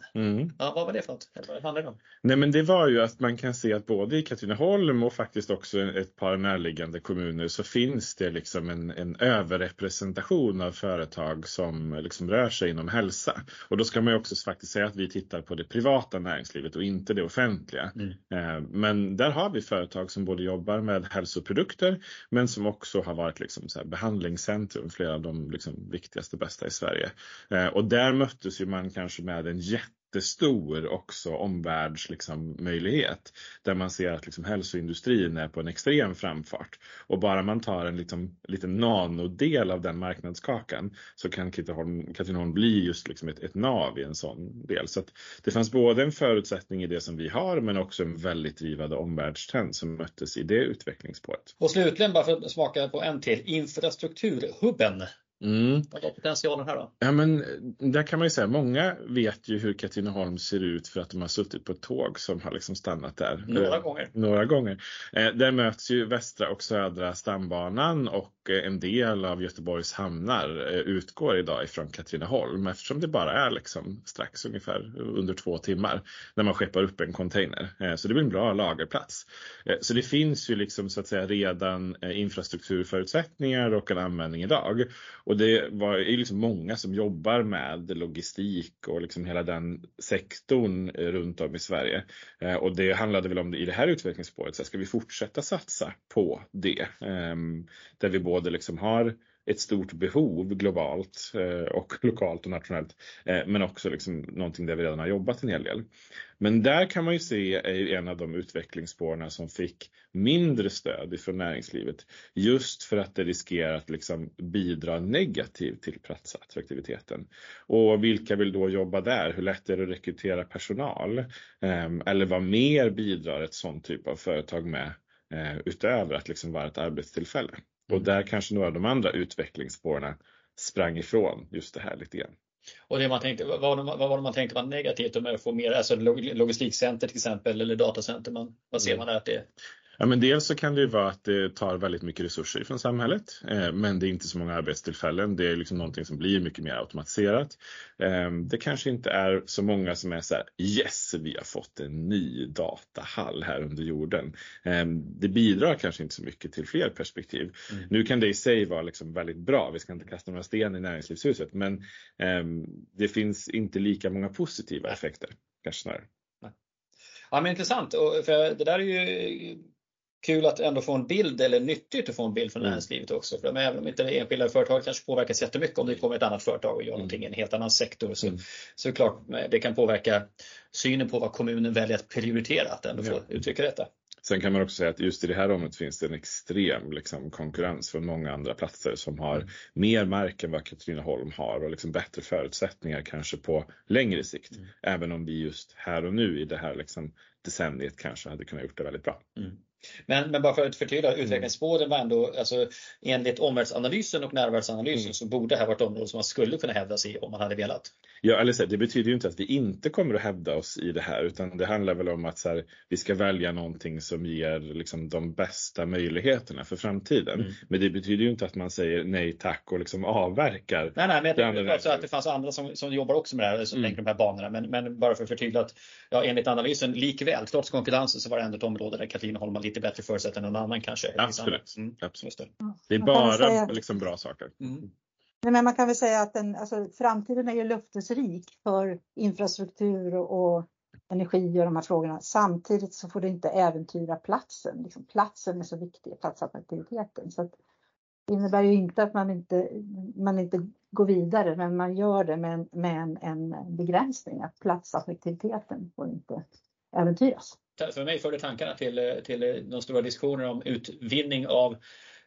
Ja, vad var det för något? Vad handlade det om? Nej, men det var ju att man kan se att både i Katrineholm och faktiskt också ett par närliggande kommuner så finns det liksom en överrepresentation av företag som liksom rör sig inom hälsa. Och då ska man ju också faktiskt säga att vi tittar på det privata näringslivet och inte det offentliga. Men där har vi företag som både jobbar med hälsoprodukter men som också har varit liksom så här behandlingscentrum, flera av de liksom viktigaste och bästa i Sverige. Och där möttes ju man kanske med en jättestor också omvärlds liksom möjlighet där man ser att liksom hälsoindustrin är på en extrem framfart. Och bara man tar en liten nanodel av den marknadskakan så kan Katrineholm bli just liksom ett nav i en sån del. Så att det fanns både en förutsättning i det som vi har men också en väldigt drivande omvärldstrend som möttes i det utvecklingsspåret. Och slutligen, bara för att smaka på en till, infrastrukturhubben. Vad är potentialen här då? Ja, men där kan man ju säga, många vet ju hur Katrineholm ser ut för att de har suttit på ett tåg som har liksom stannat där. Några gånger. Där möts ju västra och södra stambanan och en del av Göteborgs hamnar utgår idag ifrån Katrineholm eftersom det bara är liksom strax ungefär under 2 timmar när man skeppar upp en container. Så det blir en bra lagerplats. Så det finns ju liksom så att säga redan infrastrukturförutsättningar och en användning idag. Och det var ju liksom många som jobbar med logistik och liksom hela den sektorn runt om i Sverige. Och det handlade väl om det, i det här utvecklingsspåret. Så ska vi fortsätta satsa på det? Där vi både liksom har ett stort behov globalt och lokalt och nationellt. Men också liksom någonting där vi redan har jobbat en hel del. Men där kan man ju se en av de utvecklingsspåren som fick mindre stöd från näringslivet. Just för att det riskerar att liksom bidra negativt till platsattraktiviteten. Och vilka vill då jobba där? Hur lätt är det att rekrytera personal? Eller vad mer bidrar ett sån typ av företag med utöver att liksom vara ett arbetstillfälle? Och där kanske några av de andra utvecklingsspåren sprang ifrån just det här lite grann. Och det man tänkte, vad var det man tänkte var negativt om att få mer, alltså logistikcenter till exempel eller datacenter, vad ser man där att det är? Ja, men dels så kan det ju vara att det tar väldigt mycket resurser från samhället, men det är inte så många arbetstillfällen. Det är liksom någonting som blir mycket mer automatiserat. Det kanske inte är så många som är så här, yes, vi har fått en ny datahall här under jorden. Det bidrar kanske inte så mycket till fler perspektiv. Nu kan det i sig vara liksom väldigt bra. Vi ska inte kasta några sten i näringslivshuset, men det finns inte lika många positiva effekter, kanske snarare. Ja, men intressant. För det där är ju kul att ändå få en bild, eller nyttigt att få en bild från näringslivet också. För även om inte det enskilda företaget kanske påverkas jättemycket, om det kommer ett annat företag och gör någonting i en helt annan sektor, så klart det kan påverka synen på vad kommunen väljer att prioritera, att ändå få uttrycka detta. Sen kan man också säga att just i det här området finns det en extrem liksom konkurrens från många andra platser som har mer mark än vad Katrineholm har och liksom bättre förutsättningar kanske på längre sikt. Även om vi just här och nu i det här liksom decenniet kanske hade kunnat gjort det väldigt bra. Men bara för att förtydliga, utvecklingsspåren var ändå, alltså, enligt omvärldsanalysen och närvärldsanalysen så borde det här varit områden som man skulle kunna hävda sig om man hade velat. Ja, eller så här, det betyder ju inte att vi inte kommer att hävda oss i det här, utan det handlar väl om att så här, vi ska välja någonting som ger liksom de bästa möjligheterna för framtiden. Mm. Men det betyder ju inte att man säger nej tack och liksom avverkar. Nej, men jag tänker alltså att det fanns andra som jobbar också med det här, som tänker de här banorna. Men bara för att förtydliga att ja, enligt analysen likväl, trots konkurrensen så var det ändå ett område där Katrineholm lite bättre förutsätt än någon annan kanske. Absolut. Absolut. Det är bara att liksom bra saker. Mm. Nej, men man kan väl säga att framtiden är ju löftesrik för infrastruktur och energi och de här frågorna. Samtidigt så får det inte äventyra platsen. Liksom, platsen är så viktig, platsaktiviteten. Så att, det innebär ju inte att man inte går vidare, men man gör det med en begränsning. Att platsaffektiviteten får inte äventyras. För mig förde tankarna till de stora diskussionerna om utvinning av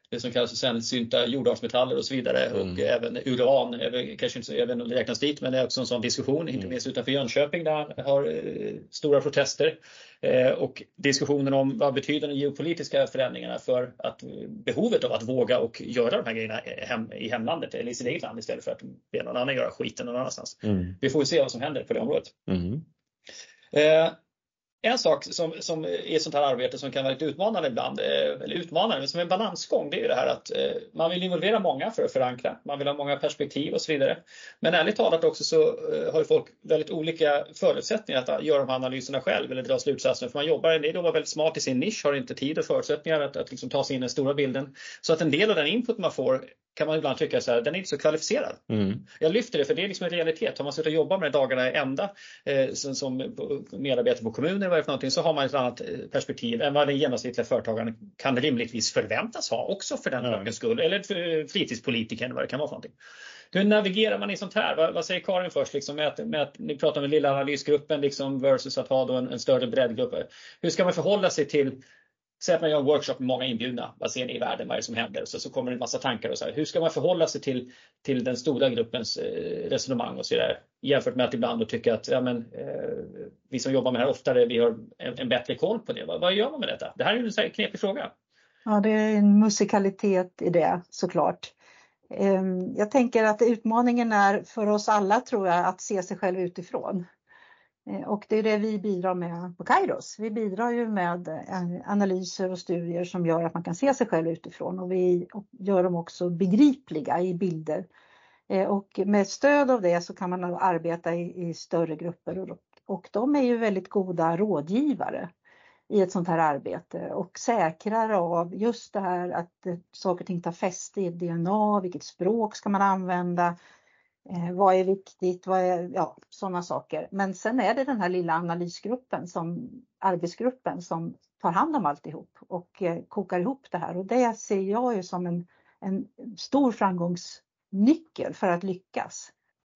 det som kallas sällsynta jordartsmetaller och så vidare. Och även uran, kanske inte även räknas dit, men det är också en sån diskussion, inte minst utanför Jönköping där han har stora protester. Och diskussionen om vad betyder de geopolitiska förändringarna för att behovet av att våga och göra de här grejerna i hemlandet eller i sitt eget land istället för att be någon annan göra skiten någon annanstans. Mm. Vi får ju se vad som händer på det området. Mm. En sak som är sånt här arbete som kan vara lite utmanande ibland, eller utmanande, men som en balansgång, det är ju det här att man vill involvera många för att förankra, man vill ha många perspektiv och så vidare. Men ärligt talat också så har ju folk väldigt olika förutsättningar att göra de här analyserna själv eller dra slutsatser, för man jobbar, det är då man väldigt smart i sin nisch, har inte tid och förutsättningar att liksom ta sig in i den stora bilden. Så att en del av den input man får kan man ibland tycka så här, den är inte så kvalificerad. Jag lyfter det för det är liksom en realitet. Har man suttit och jobbat med det dagarna ända som medarbetare på kommuner eller någonting, så har man ett annat perspektiv än vad den genomsnittliga företagaren kan rimligtvis förväntas ha också för den sakens skull. Eller för fritidspolitiken, vad det kan vara för någonting. Hur navigerar man i sånt här? Vad säger Karin först? Liksom, med att ni pratar om den lilla analysgruppen liksom, versus att ha då en större breddgrupp. Hur ska man förhålla sig till... Säg att man gör en workshop med många inbjudna. Vad ser ni i världen? Vad är det som händer? Så kommer det en massa tankar. Och så här. Hur ska man förhålla sig till den stora gruppens resonemang och så där? Jämfört med att ibland och tycka att vi som jobbar med det här oftare, vi har en bättre koll på det. Vad gör man med detta? Det här är ju en så här knepig fråga. Ja, det är en musikalitet i det såklart. Jag tänker att utmaningen är för oss alla, tror jag, att se sig själv utifrån. Och det är det vi bidrar med på Kairos. Vi bidrar ju med analyser och studier som gör att man kan se sig själv utifrån. Och vi gör dem också begripliga i bilder. Och med stöd av det så kan man arbeta i större grupper. Och de är ju väldigt goda rådgivare i ett sånt här arbete. Och säkrare av just det här att saker och ting tar fäste i DNA. Vilket språk ska man använda? Vad är viktigt, sådana saker. Men sen är det den här lilla analysgruppen, arbetsgruppen som tar hand om alltihop och kokar ihop det här. Och det ser jag ju som en stor framgångsnyckel för att lyckas.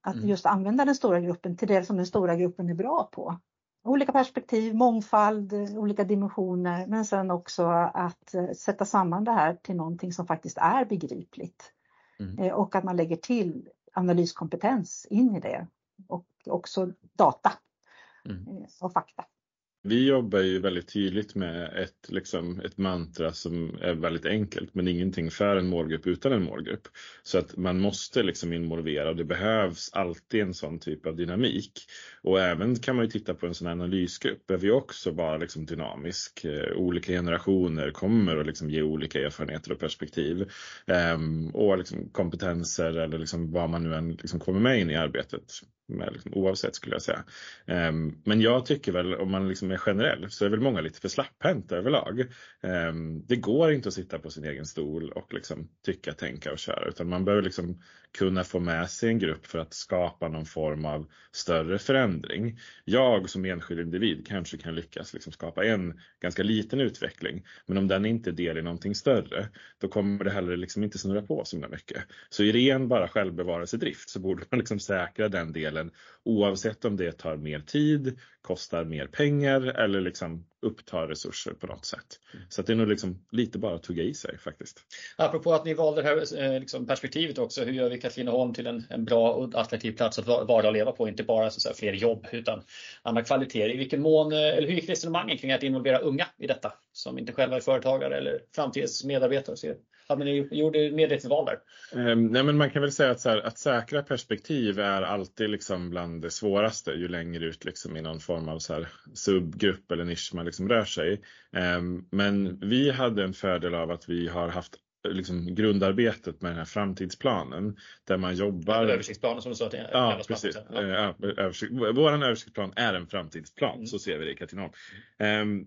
Att just använda den stora gruppen till det som den stora gruppen är bra på. Olika perspektiv, mångfald, olika dimensioner. Men sen också att sätta samman det här till någonting som faktiskt är begripligt. Och att man lägger till analyskompetens in i det och också data och fakta. Vi jobbar ju väldigt tydligt med ett mantra som är väldigt enkelt, men ingenting för en målgrupp utan en målgrupp. Så att man måste liksom involvera, och det behövs alltid en sån typ av dynamik. Och även kan man ju titta på en sån här analysgrupp, är vi också bara liksom dynamisk. Olika generationer kommer och liksom ge olika erfarenheter och perspektiv. Och liksom kompetenser eller liksom vad man nu än liksom kommer med in i arbetet. Liksom, oavsett skulle jag säga. Men jag tycker väl, om man liksom är generell, så är väl många lite för slapphänta överlag. Det går inte att sitta på sin egen stol och liksom tycka, tänka och köra, utan man behöver liksom kunna få med sig en grupp för att skapa någon form av större förändring. Jag som enskild individ kanske kan lyckas liksom skapa en ganska liten utveckling, men om den inte är del i någonting större, då kommer det heller liksom inte snurra på så mycket. Så i ren bara självbevarelsedrift så borde man liksom säkra den delen, oavsett om det tar mer tid, kostar mer pengar eller liksom upptar resurser på något sätt. Så att det är nog liksom lite bara att tugga i sig faktiskt. Apropå att ni valde det här liksom perspektivet också. Hur gör vi Katrineholm till en bra och attraktiv plats att vara och leva på? Inte bara så här, fler jobb utan andra kvaliteter. I vilken mån, eller hur gick resonemangen kring att involvera unga i detta? Som inte själva är företagare eller framtidsmedarbetare. Så, ja, men ni gjorde medvetet val där. Nej, men man kan väl säga att, så här, att säkra perspektiv är alltid liksom bland det svåraste. Ju längre ut liksom, i någon form av så här, subgrupp eller nisch man liksom rör sig. Men vi hade en fördel av att vi har haft liksom grundarbetet med den här framtidsplanen där man jobbar. Översiktsplanen som du sa att det är. Ja, precis. Ja. Vår översiktsplan är en framtidsplan, så ser vi det i Katrineholm.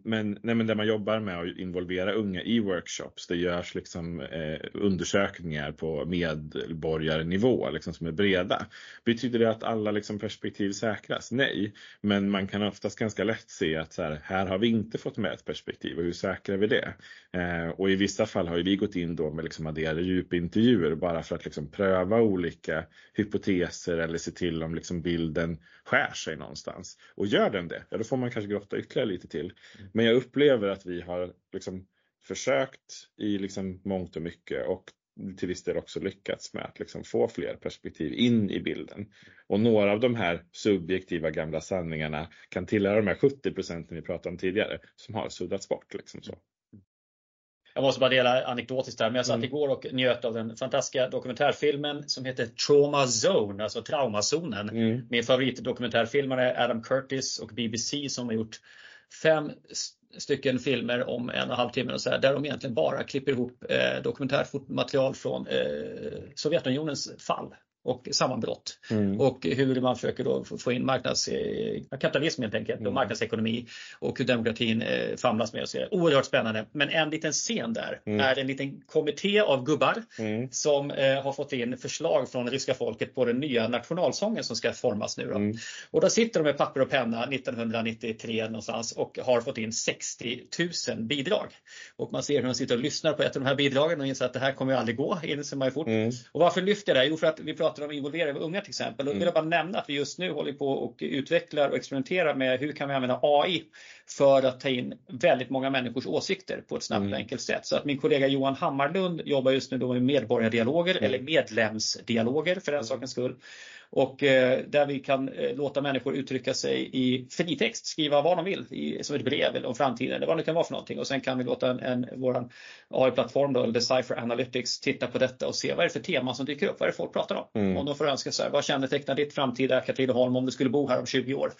Men där man jobbar med att involvera unga i workshops. Det görs liksom undersökningar på medborgarnivå liksom, som är breda. Betyder det att alla liksom, perspektiv säkras? Nej, men man kan oftast ganska lätt se att så här, här har vi inte fått med ett perspektiv och hur säkrar vi det? Och i vissa fall har ju vi gått in då med liksom adderade djupintervjuer bara för att liksom pröva olika hypoteser eller se till om liksom bilden skär sig någonstans. Och gör den det, ja, då får man kanske grotta ytterligare lite till. Men jag upplever att vi har liksom försökt i liksom mångt och mycket och till viss del också lyckats med att liksom få fler perspektiv in i bilden. Och några av de här subjektiva gamla sanningarna kan tillhöra de här 70% vi pratade om tidigare som har suddats bort liksom så. Jag måste bara dela anekdotiskt där, men jag satt igår och njöt av den fantastiska dokumentärfilmen som heter Trauma Zone, alltså traumazonen. Min favoritdokumentärfilmare är Adam Curtis och BBC som har gjort 5 stycken filmer om 1,5 timmar och så här, där de egentligen bara klipper ihop dokumentärmaterial från Sovjetunionens fall och sammanbrott. Och hur man försöker då få in kapitalism helt enkelt, och marknadsekonomi och hur demokratin famlas med och så vidare. Oerhört spännande, men en liten scen där är en liten kommitté av gubbar som har fått in förslag från ryska folket på den nya nationalsången som ska formas nu då. Och där sitter de med papper och penna 1993 någonstans och har fått in 60 000 bidrag. Och man ser hur de sitter och lyssnar på ett av de här bidragen och inser att det här kommer ju aldrig gå, inser man ju fort. Och varför lyfter jag det? Jo, för att vi pratar om involverade unga till exempel. Och vill jag bara nämna att vi just nu håller på och utvecklar och experimenterar med hur kan vi använda AI för att ta in väldigt många människors åsikter på ett snabbt och enkelt sätt. Så att min kollega Johan Hammarlund jobbar just nu då med medborgardialoger eller medlemsdialoger för den sakens skull. Och där vi kan låta människor uttrycka sig i fritext, skriva vad de vill som ett brev eller om framtiden eller vad det kan vara för någonting. Och sen kan vi låta vår AI-plattform då, eller Decipher Analytics, titta på detta och se vad det är för teman som dyker upp, vad det är folk pratar om. Om de får önska så här, vad kännetecknar ditt framtida Katrineholm om du skulle bo här om 20 år?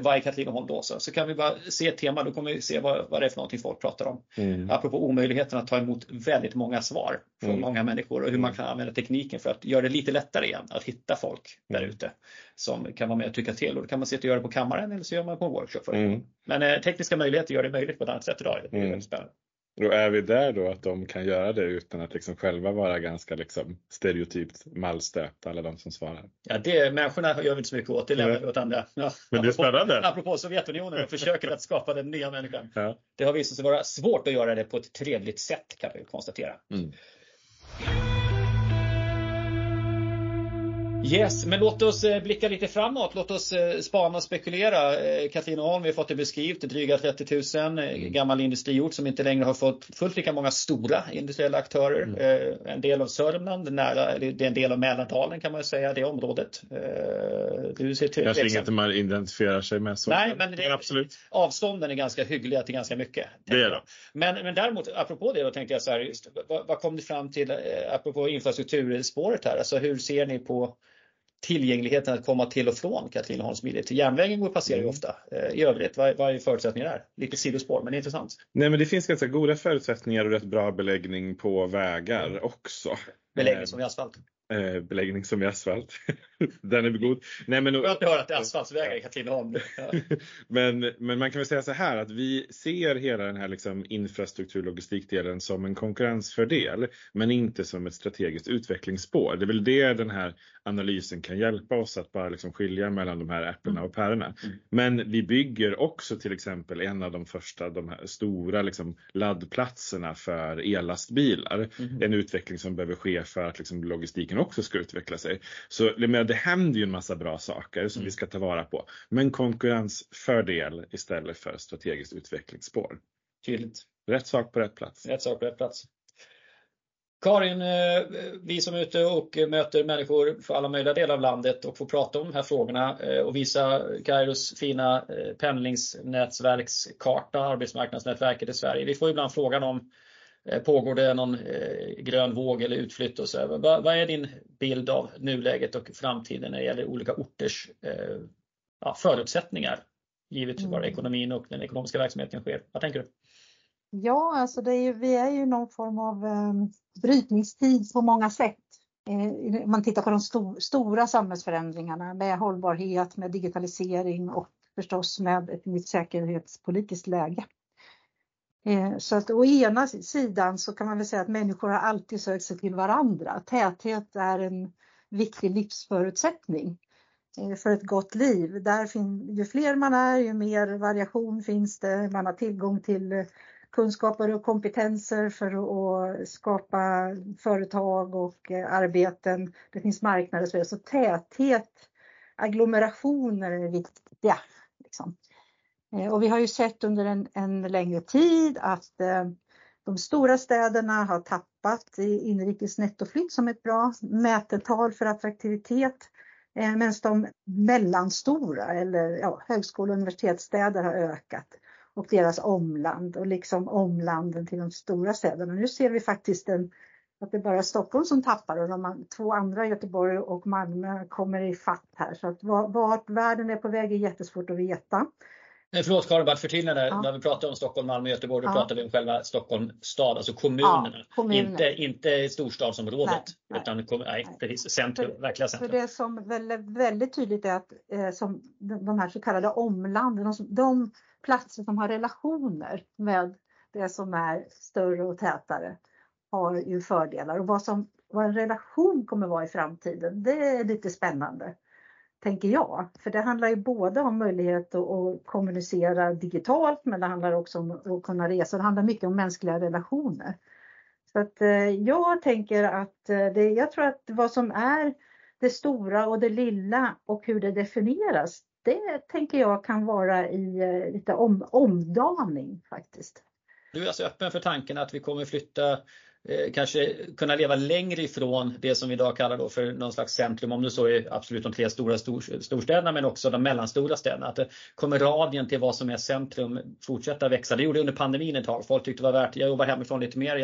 Vad är Katrineholm då? Så kan vi bara se ett tema, då kommer vi se vad det är för någonting folk pratar om. Apropå omöjligheten att ta emot väldigt många svar från många människor och hur man kan använda tekniken för att göra det lite lättare igen att hitta folk där ute som kan vara med och tycka till. Och då kan man sitta och göra det på kammaren eller så gör man på en workshop för det. Men tekniska möjligheter gör det möjligt på ett annat sätt idag. Det är väldigt spännande. Då är vi där då att de kan göra det utan att liksom själva vara ganska liksom stereotypt mallstöpta, alla de som svarar. Ja, människorna gör vi inte så mycket åt, det lämnar vi åt andra. Ja, men det är spännande. Apropå Sovjetunionen och försöker att skapa den nya människan. Ja. Det har visat sig vara svårt att göra det på ett trevligt sätt, kan vi konstatera. Yes, men låt oss blicka lite framåt. Låt oss spana och spekulera. Katrineholm, vi har fått det beskrivet, dryga 30 000 gammal industriort som inte längre har fått fullt lika många stora industriella aktörer. En del av Sörmland, det är en del av Mälardalen kan man ju säga, det området. Kanske inget man identifierar sig med så. Nej, men absolut. Avstånden är ganska hyggliga till ganska mycket. Det är det. Men däremot, apropå det, då tänkte jag så här, just, vad kom ni fram till apropå infrastrukturspåret här? Alltså, hur ser ni på tillgängligheten att komma till och från Katrineholmsmiljet? Järnvägen går passerar ju ofta. I övrigt, vad är förutsättningar där? Lite sidospår, men intressant. Nej, men det finns ganska goda förutsättningar och rätt bra beläggning på vägar också. Beläggning som i asfalt. Den är god. Nej, men jag har inte hört att det är asfaltsvägar i Katrineholm. men man kan väl säga så här att vi ser hela den här liksom infrastrukturlogistikdelen som en konkurrensfördel, men inte som ett strategiskt utvecklingsspår. Det är väl det den här analysen kan hjälpa oss att bara liksom skilja mellan de här äpplena och pärorna. Men vi bygger också till exempel en av de första, de här stora liksom laddplatserna för ellastbilar. En utveckling som behöver ske det för att liksom logistiken också ska utveckla sig. Så det händer ju en massa bra saker som vi ska ta vara på. Men konkurrensfördel istället för strategiskt utvecklingsspår. Tydligt. Rätt sak på rätt plats. Rätt sak på rätt plats. Karin, vi som är ute och möter människor för alla möjliga delar av landet och får prata om de här frågorna och visa Kairos fina pendlingsnätverkskarta, arbetsmarknadsnätverket i Sverige. Vi får ibland frågan om pågår det någon grön våg eller utflytt och så. Vad är din bild av nuläget och framtiden när det gäller olika orters förutsättningar givet var ekonomin och den ekonomiska verksamheten sker? Vad tänker du? Ja, alltså vi är ju någon form av brytningstid på många sätt. Man tittar på de stora samhällsförändringarna med hållbarhet, med digitalisering och förstås med ett nytt säkerhetspolitiskt läge. Så att å ena sidan så kan man väl säga att människor har alltid sökt sig till varandra. Täthet är en viktig livsförutsättning för ett gott liv. Ju fler man är, ju mer variation finns det. Man har tillgång till kunskaper och kompetenser för att skapa företag och arbeten. Det finns marknader och så vidare. Så täthet, agglomerationer är viktiga. Liksom. Och vi har ju sett under en längre tid att de stora städerna har tappat i inrikes nettoflytt som ett bra mätetal för attraktivitet. Medan de mellanstora eller högskole- och universitetsstäder har ökat. Och deras omland och liksom omlanden till de stora städerna. Nu ser vi faktiskt att det bara är Stockholm som tappar. Och de två andra, Göteborg och Malmö, kommer i fatt här. Så att vart världen är på väg är jättesvårt att veta. Förlåt Karin, bara förtydliga när vi pratar om Stockholm, Malmö och Göteborg. Då pratar vi om själva Stockholm stad, alltså kommunerna. Inte storstadsområdet, utan centrum, verkliga centrum. För det som väldigt tydligt är att de här så kallade omlanden, de platser som har relationer med det som är större och tätare har ju fördelar. Och vad en relation kommer vara i framtiden, det är lite spännande. Tänker jag. För det handlar ju både om möjlighet att kommunicera digitalt. Men det handlar också om att kunna resa. Det handlar mycket om mänskliga relationer. Så att jag tänker att jag tror att vad som är det stora och det lilla. Och hur det definieras. Det tänker jag kan vara i lite omdaning faktiskt. Du är alltså öppen för tanken att vi kommer flytta. Kanske kunna leva längre ifrån det som vi idag kallar då för någon slags centrum, om du så är absolut de tre stora storstäderna men också de mellanstora städerna, att det kommer radien till vad som är centrum fortsätta växa. Det gjorde under pandemin ett tag, folk tyckte det var värt, jag jobbar hemifrån lite mer,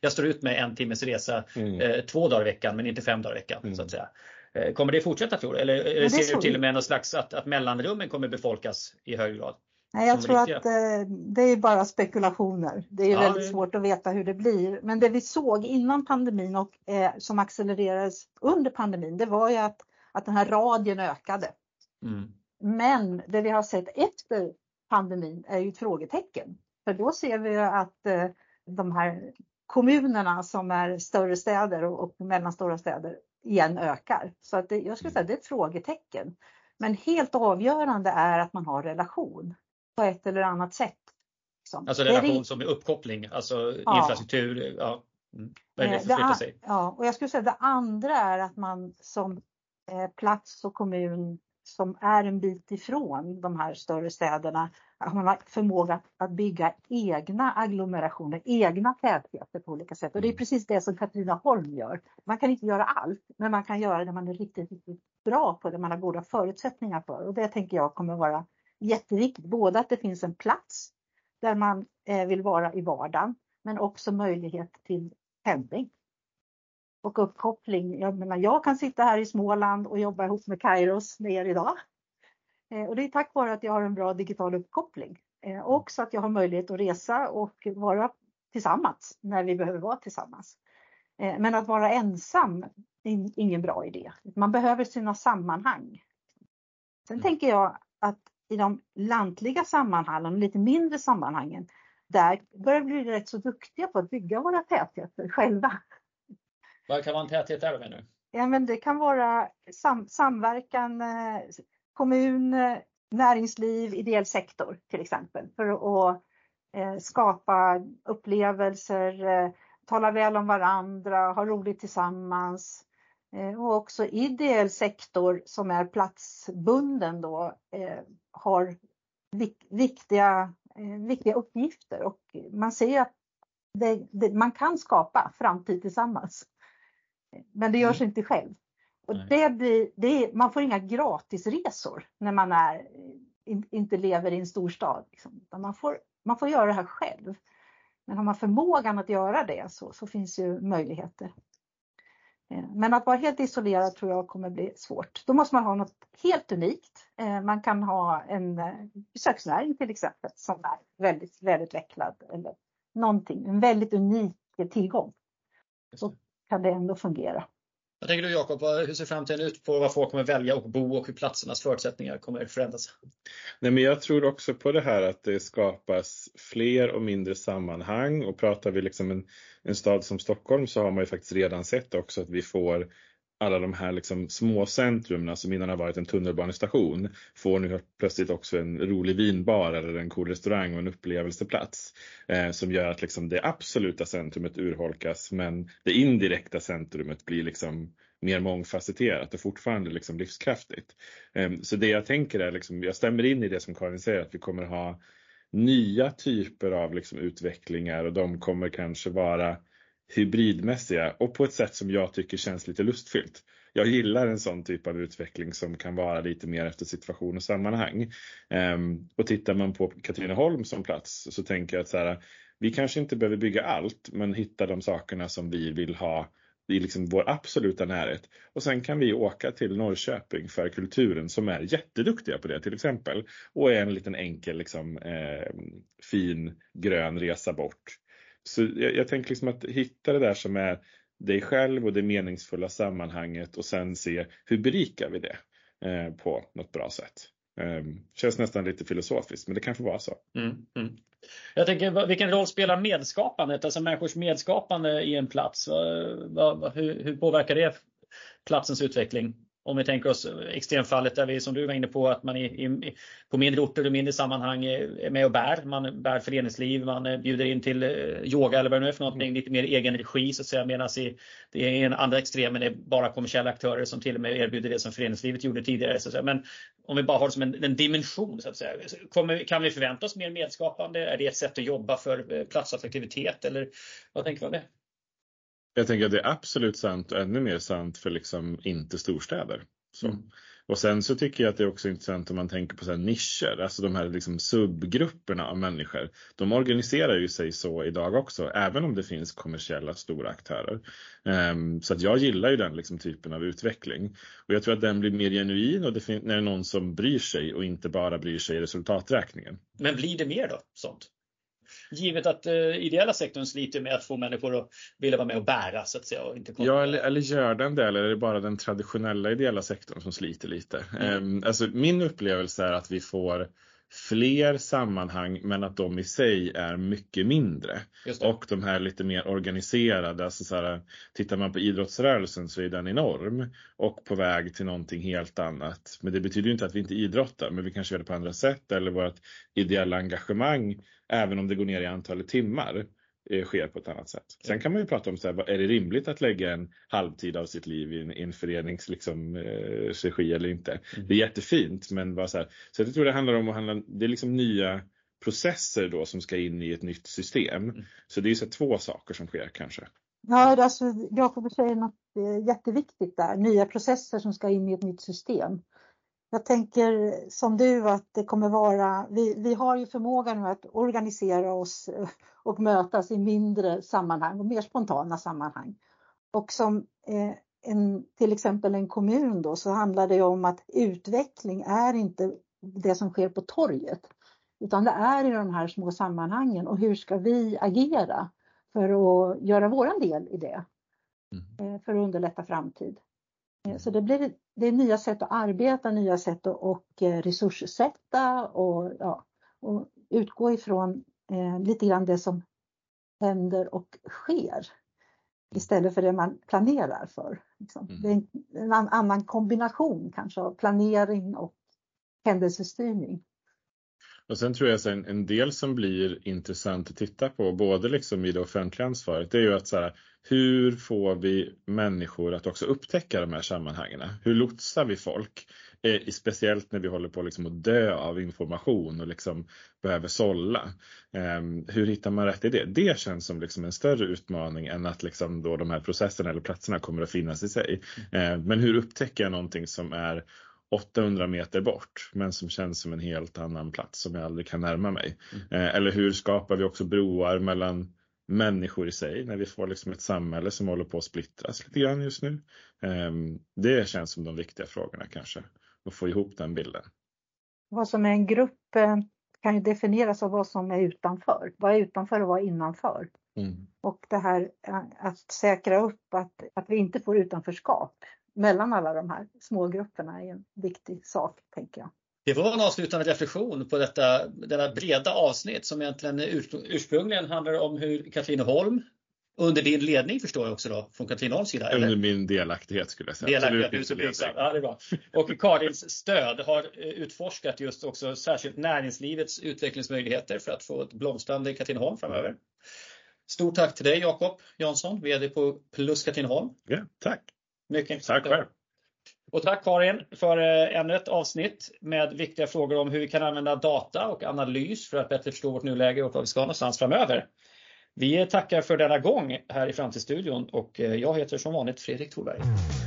jag står ut med en timmes resa 2 dagar i veckan men inte 5 dagar i veckan så att säga. Kommer det fortsätta tror du? Eller ser du till och med någon slags att mellanrummen kommer befolkas i hög grad? Nej, jag tror att det är bara spekulationer. Det är väldigt svårt att veta hur det blir. Men det vi såg innan pandemin och som accelererades under pandemin, det var ju att den här radien ökade. Mm. Men det vi har sett efter pandemin är ju ett frågetecken. För då ser vi att de här kommunerna som är större städer och mellanstora städer igen ökar. Så att jag skulle säga det är ett frågetecken. Men helt avgörande är att man har relation. På ett eller annat sätt. Liksom. Alltså relation som är uppkoppling. Alltså infrastruktur. Ja. Och jag skulle säga det andra är att man som plats och kommun. Som är en bit ifrån de här större städerna. Att man har förmåga att bygga egna agglomerationer. Egna tätheter på olika sätt. Och det är precis det som Katrineholm gör. Man kan inte göra allt. Men man kan göra det man är riktigt, riktigt bra på. Det man har goda förutsättningar för. Och det tänker jag kommer vara jätteviktigt, både att det finns en plats där man vill vara i vardagen men också möjlighet till pendling och uppkoppling. Jag kan sitta här i Småland och jobba ihop med Kairos med er idag. Och det är tack vare att jag har en bra digital uppkoppling. Och så att jag har möjlighet att resa och vara tillsammans när vi behöver vara tillsammans. Men att vara ensam är ingen bra idé. Man behöver sina sammanhang. Sen tänker jag att i de lantliga sammanhangen och lite mindre sammanhangen. Där börjar vi bli rätt så duktiga på att bygga våra tätheter själva. Vad kan vara en täthet där med nu? Ja, men det kan vara samverkan, kommun, näringsliv, ideell sektor till exempel. För att skapa upplevelser, talar väl om varandra, har roligt tillsammans. Och också ideell sektor som är platsbunden då har viktiga uppgifter. Och man ser att man kan skapa framtid tillsammans. Men det görs inte själv. Och man får inga gratisresor när man inte lever i en stor stad. Liksom. Man får göra det här själv. Men har man förmågan att göra det så finns ju möjligheter. Men att vara helt isolerad tror jag kommer bli svårt. Då måste man ha något helt unikt. Man kan ha en besöksnäring till exempel som är väldigt välutvecklad. Eller någonting, en väldigt unik tillgång. Så kan det ändå fungera. Vad tänker du Jacob, hur ser framtiden ut på vad folk kommer välja och bo och hur platsernas förutsättningar kommer förändras? Nej, men jag tror också på det här att det skapas fler och mindre sammanhang, och pratar vi liksom en stad som Stockholm så har man ju faktiskt redan sett också att vi får alla de här liksom små centrumen som innan har varit en tunnelbanestation får nu plötsligt också en rolig vinbar eller en cool restaurang och en upplevelseplats som gör att liksom det absoluta centrumet urholkas, men det indirekta centrumet blir liksom mer mångfacetterat och fortfarande liksom livskraftigt. Så det jag tänker är liksom, jag stämmer in i det som Karin säger, att vi kommer ha nya typer av liksom utvecklingar, och de kommer kanske vara hybridmässiga och på ett sätt som jag tycker känns lite lustfyllt. Jag gillar en sån typ av utveckling som kan vara lite mer efter situation och sammanhang. Och tittar man på Katrineholm som plats så tänker jag att så här, vi kanske inte behöver bygga allt, men hitta de sakerna som vi vill ha i liksom vår absoluta närhet. Och sen kan vi åka till Norrköping för kulturen som är jätteduktiga på det till exempel. Och är en liten enkel liksom, fin grön resa bort. Så jag tänker liksom att hitta det där som är dig själv och det meningsfulla sammanhanget, och sen se hur berikar vi det på något bra sätt. Känns nästan lite filosofiskt, men det kan få vara så. Jag tänker, vilken roll spelar medskapandet, alltså människors medskapande i en plats? Hur påverkar det platsens utveckling? Om vi tänker oss extremfallet där vi, som du var inne på, att man på mindre orter och mindre sammanhang är med och bär. Man bär föreningsliv, man bjuder in till yoga eller vad det nu är för någonting. Lite mer egen regi så att säga. Medan i den andra extremen är bara kommersiella aktörer som till och med erbjuder det som föreningslivet gjorde tidigare. Så att säga. Men om vi bara har det som en dimension så att säga. Kan vi förvänta oss mer medskapande? Är det ett sätt att jobba för platsattraktivitet? Eller vad tänker du om det? Jag tänker att det är absolut sant, och ännu mer sant för liksom inte storstäder. Så. Och sen så tycker jag att det är också intressant om man tänker på så här nischer. Alltså de här liksom subgrupperna av människor. De organiserar ju sig så idag också. Även om det finns kommersiella stora aktörer. Så att jag gillar ju den liksom typen av utveckling. Och jag tror att den blir mer genuin. Och det finns, när det är någon som bryr sig och inte bara bryr sig i resultaträkningen. Men blir det mer då sånt? Givet att ideella sektorn sliter med att få människor att vilja vara med och bära så att säga, och inte komma. Ja, eller gör den det, eller är det bara den traditionella ideella sektorn som sliter lite? Alltså, min upplevelse är att vi får fler sammanhang, men att de i sig är mycket mindre. Och de här lite mer organiserade, alltså så här, tittar man på idrottsrörelsen så är den enorm och på väg till någonting helt annat. Men det betyder ju inte att vi inte idrottar, men vi kanske gör det på andra sätt, eller vårt ideella engagemang, även om det går ner i antalet timmar, sker på ett annat sätt. Sen kan man ju prata om så här, är det rimligt att lägga en halvtid av sitt liv i en förenings liksom, regi eller inte? Det är jättefint, men bara så här. Så jag tror det handlar om att det är liksom nya processer då som ska in i ett nytt system. Så det är så här, två saker som sker kanske. Ja, alltså, jag får säga något jätteviktigt där. Nya processer som ska in i ett nytt system. Jag tänker som du att det kommer vara, vi har ju förmågan nu att organisera oss och mötas i mindre sammanhang och mer spontana sammanhang. Och som till exempel en kommun då, så handlar det om att utveckling är inte det som sker på torget. Utan det är i de här små sammanhangen, och hur ska vi agera för att göra våran del i det? För att underlätta framtid. Så det är nya sätt att arbeta, nya sätt att resurssätta och utgå ifrån lite grann det som händer och sker istället för det man planerar för. Liksom. Det är en annan kombination kanske av planering och händelsestyrning. Och sen tror jag att en del som blir intressant att titta på, både liksom i det offentliga ansvaret, det är ju att så här, hur får vi människor att också upptäcka de här sammanhangen? Hur lotsar vi folk? Speciellt när vi håller på liksom att dö av information och liksom behöver sålla. Hur hittar man rätt i det? Det känns som liksom en större utmaning än att liksom då de här processerna eller platserna kommer att finnas i sig. Men hur upptäcker jag någonting som är 800 meter bort men som känns som en helt annan plats som jag aldrig kan närma mig? Eller hur skapar vi också broar mellan människor i sig när vi får liksom ett samhälle som håller på att splittras lite grann just nu? Det känns som de viktiga frågorna kanske, att få ihop den bilden. Vad som är en grupp kan ju definieras av vad som är utanför. Vad är utanför och vad är innanför? Mm. Och det här att säkra upp att vi inte får utanförskap mellan alla de här små grupperna är en viktig sak, tänker jag. Det var en avslutande reflektion på denna breda avsnitt som egentligen ursprungligen handlar om hur Katrineholm, under din ledning förstår jag också då, från Katrineholms sida. Eller? Under min delaktighet skulle jag säga. Ja, det är bra. Och Karins stöd har utforskat just också särskilt näringslivets utvecklingsmöjligheter för att få ett blomstrande Katrineholm framöver. Stort tack till dig Jacob Jansson, vd på Plus Katrineholm. Ja, tack. Mycket tack själv. Och tack Karin för ännu ett avsnitt med viktiga frågor om hur vi kan använda data och analys för att bättre förstå vårt nuläge och vad vi ska någonstans framöver. Vi tackar för denna gång här i Framtidsstudion och jag heter som vanligt Fredrik Torberger.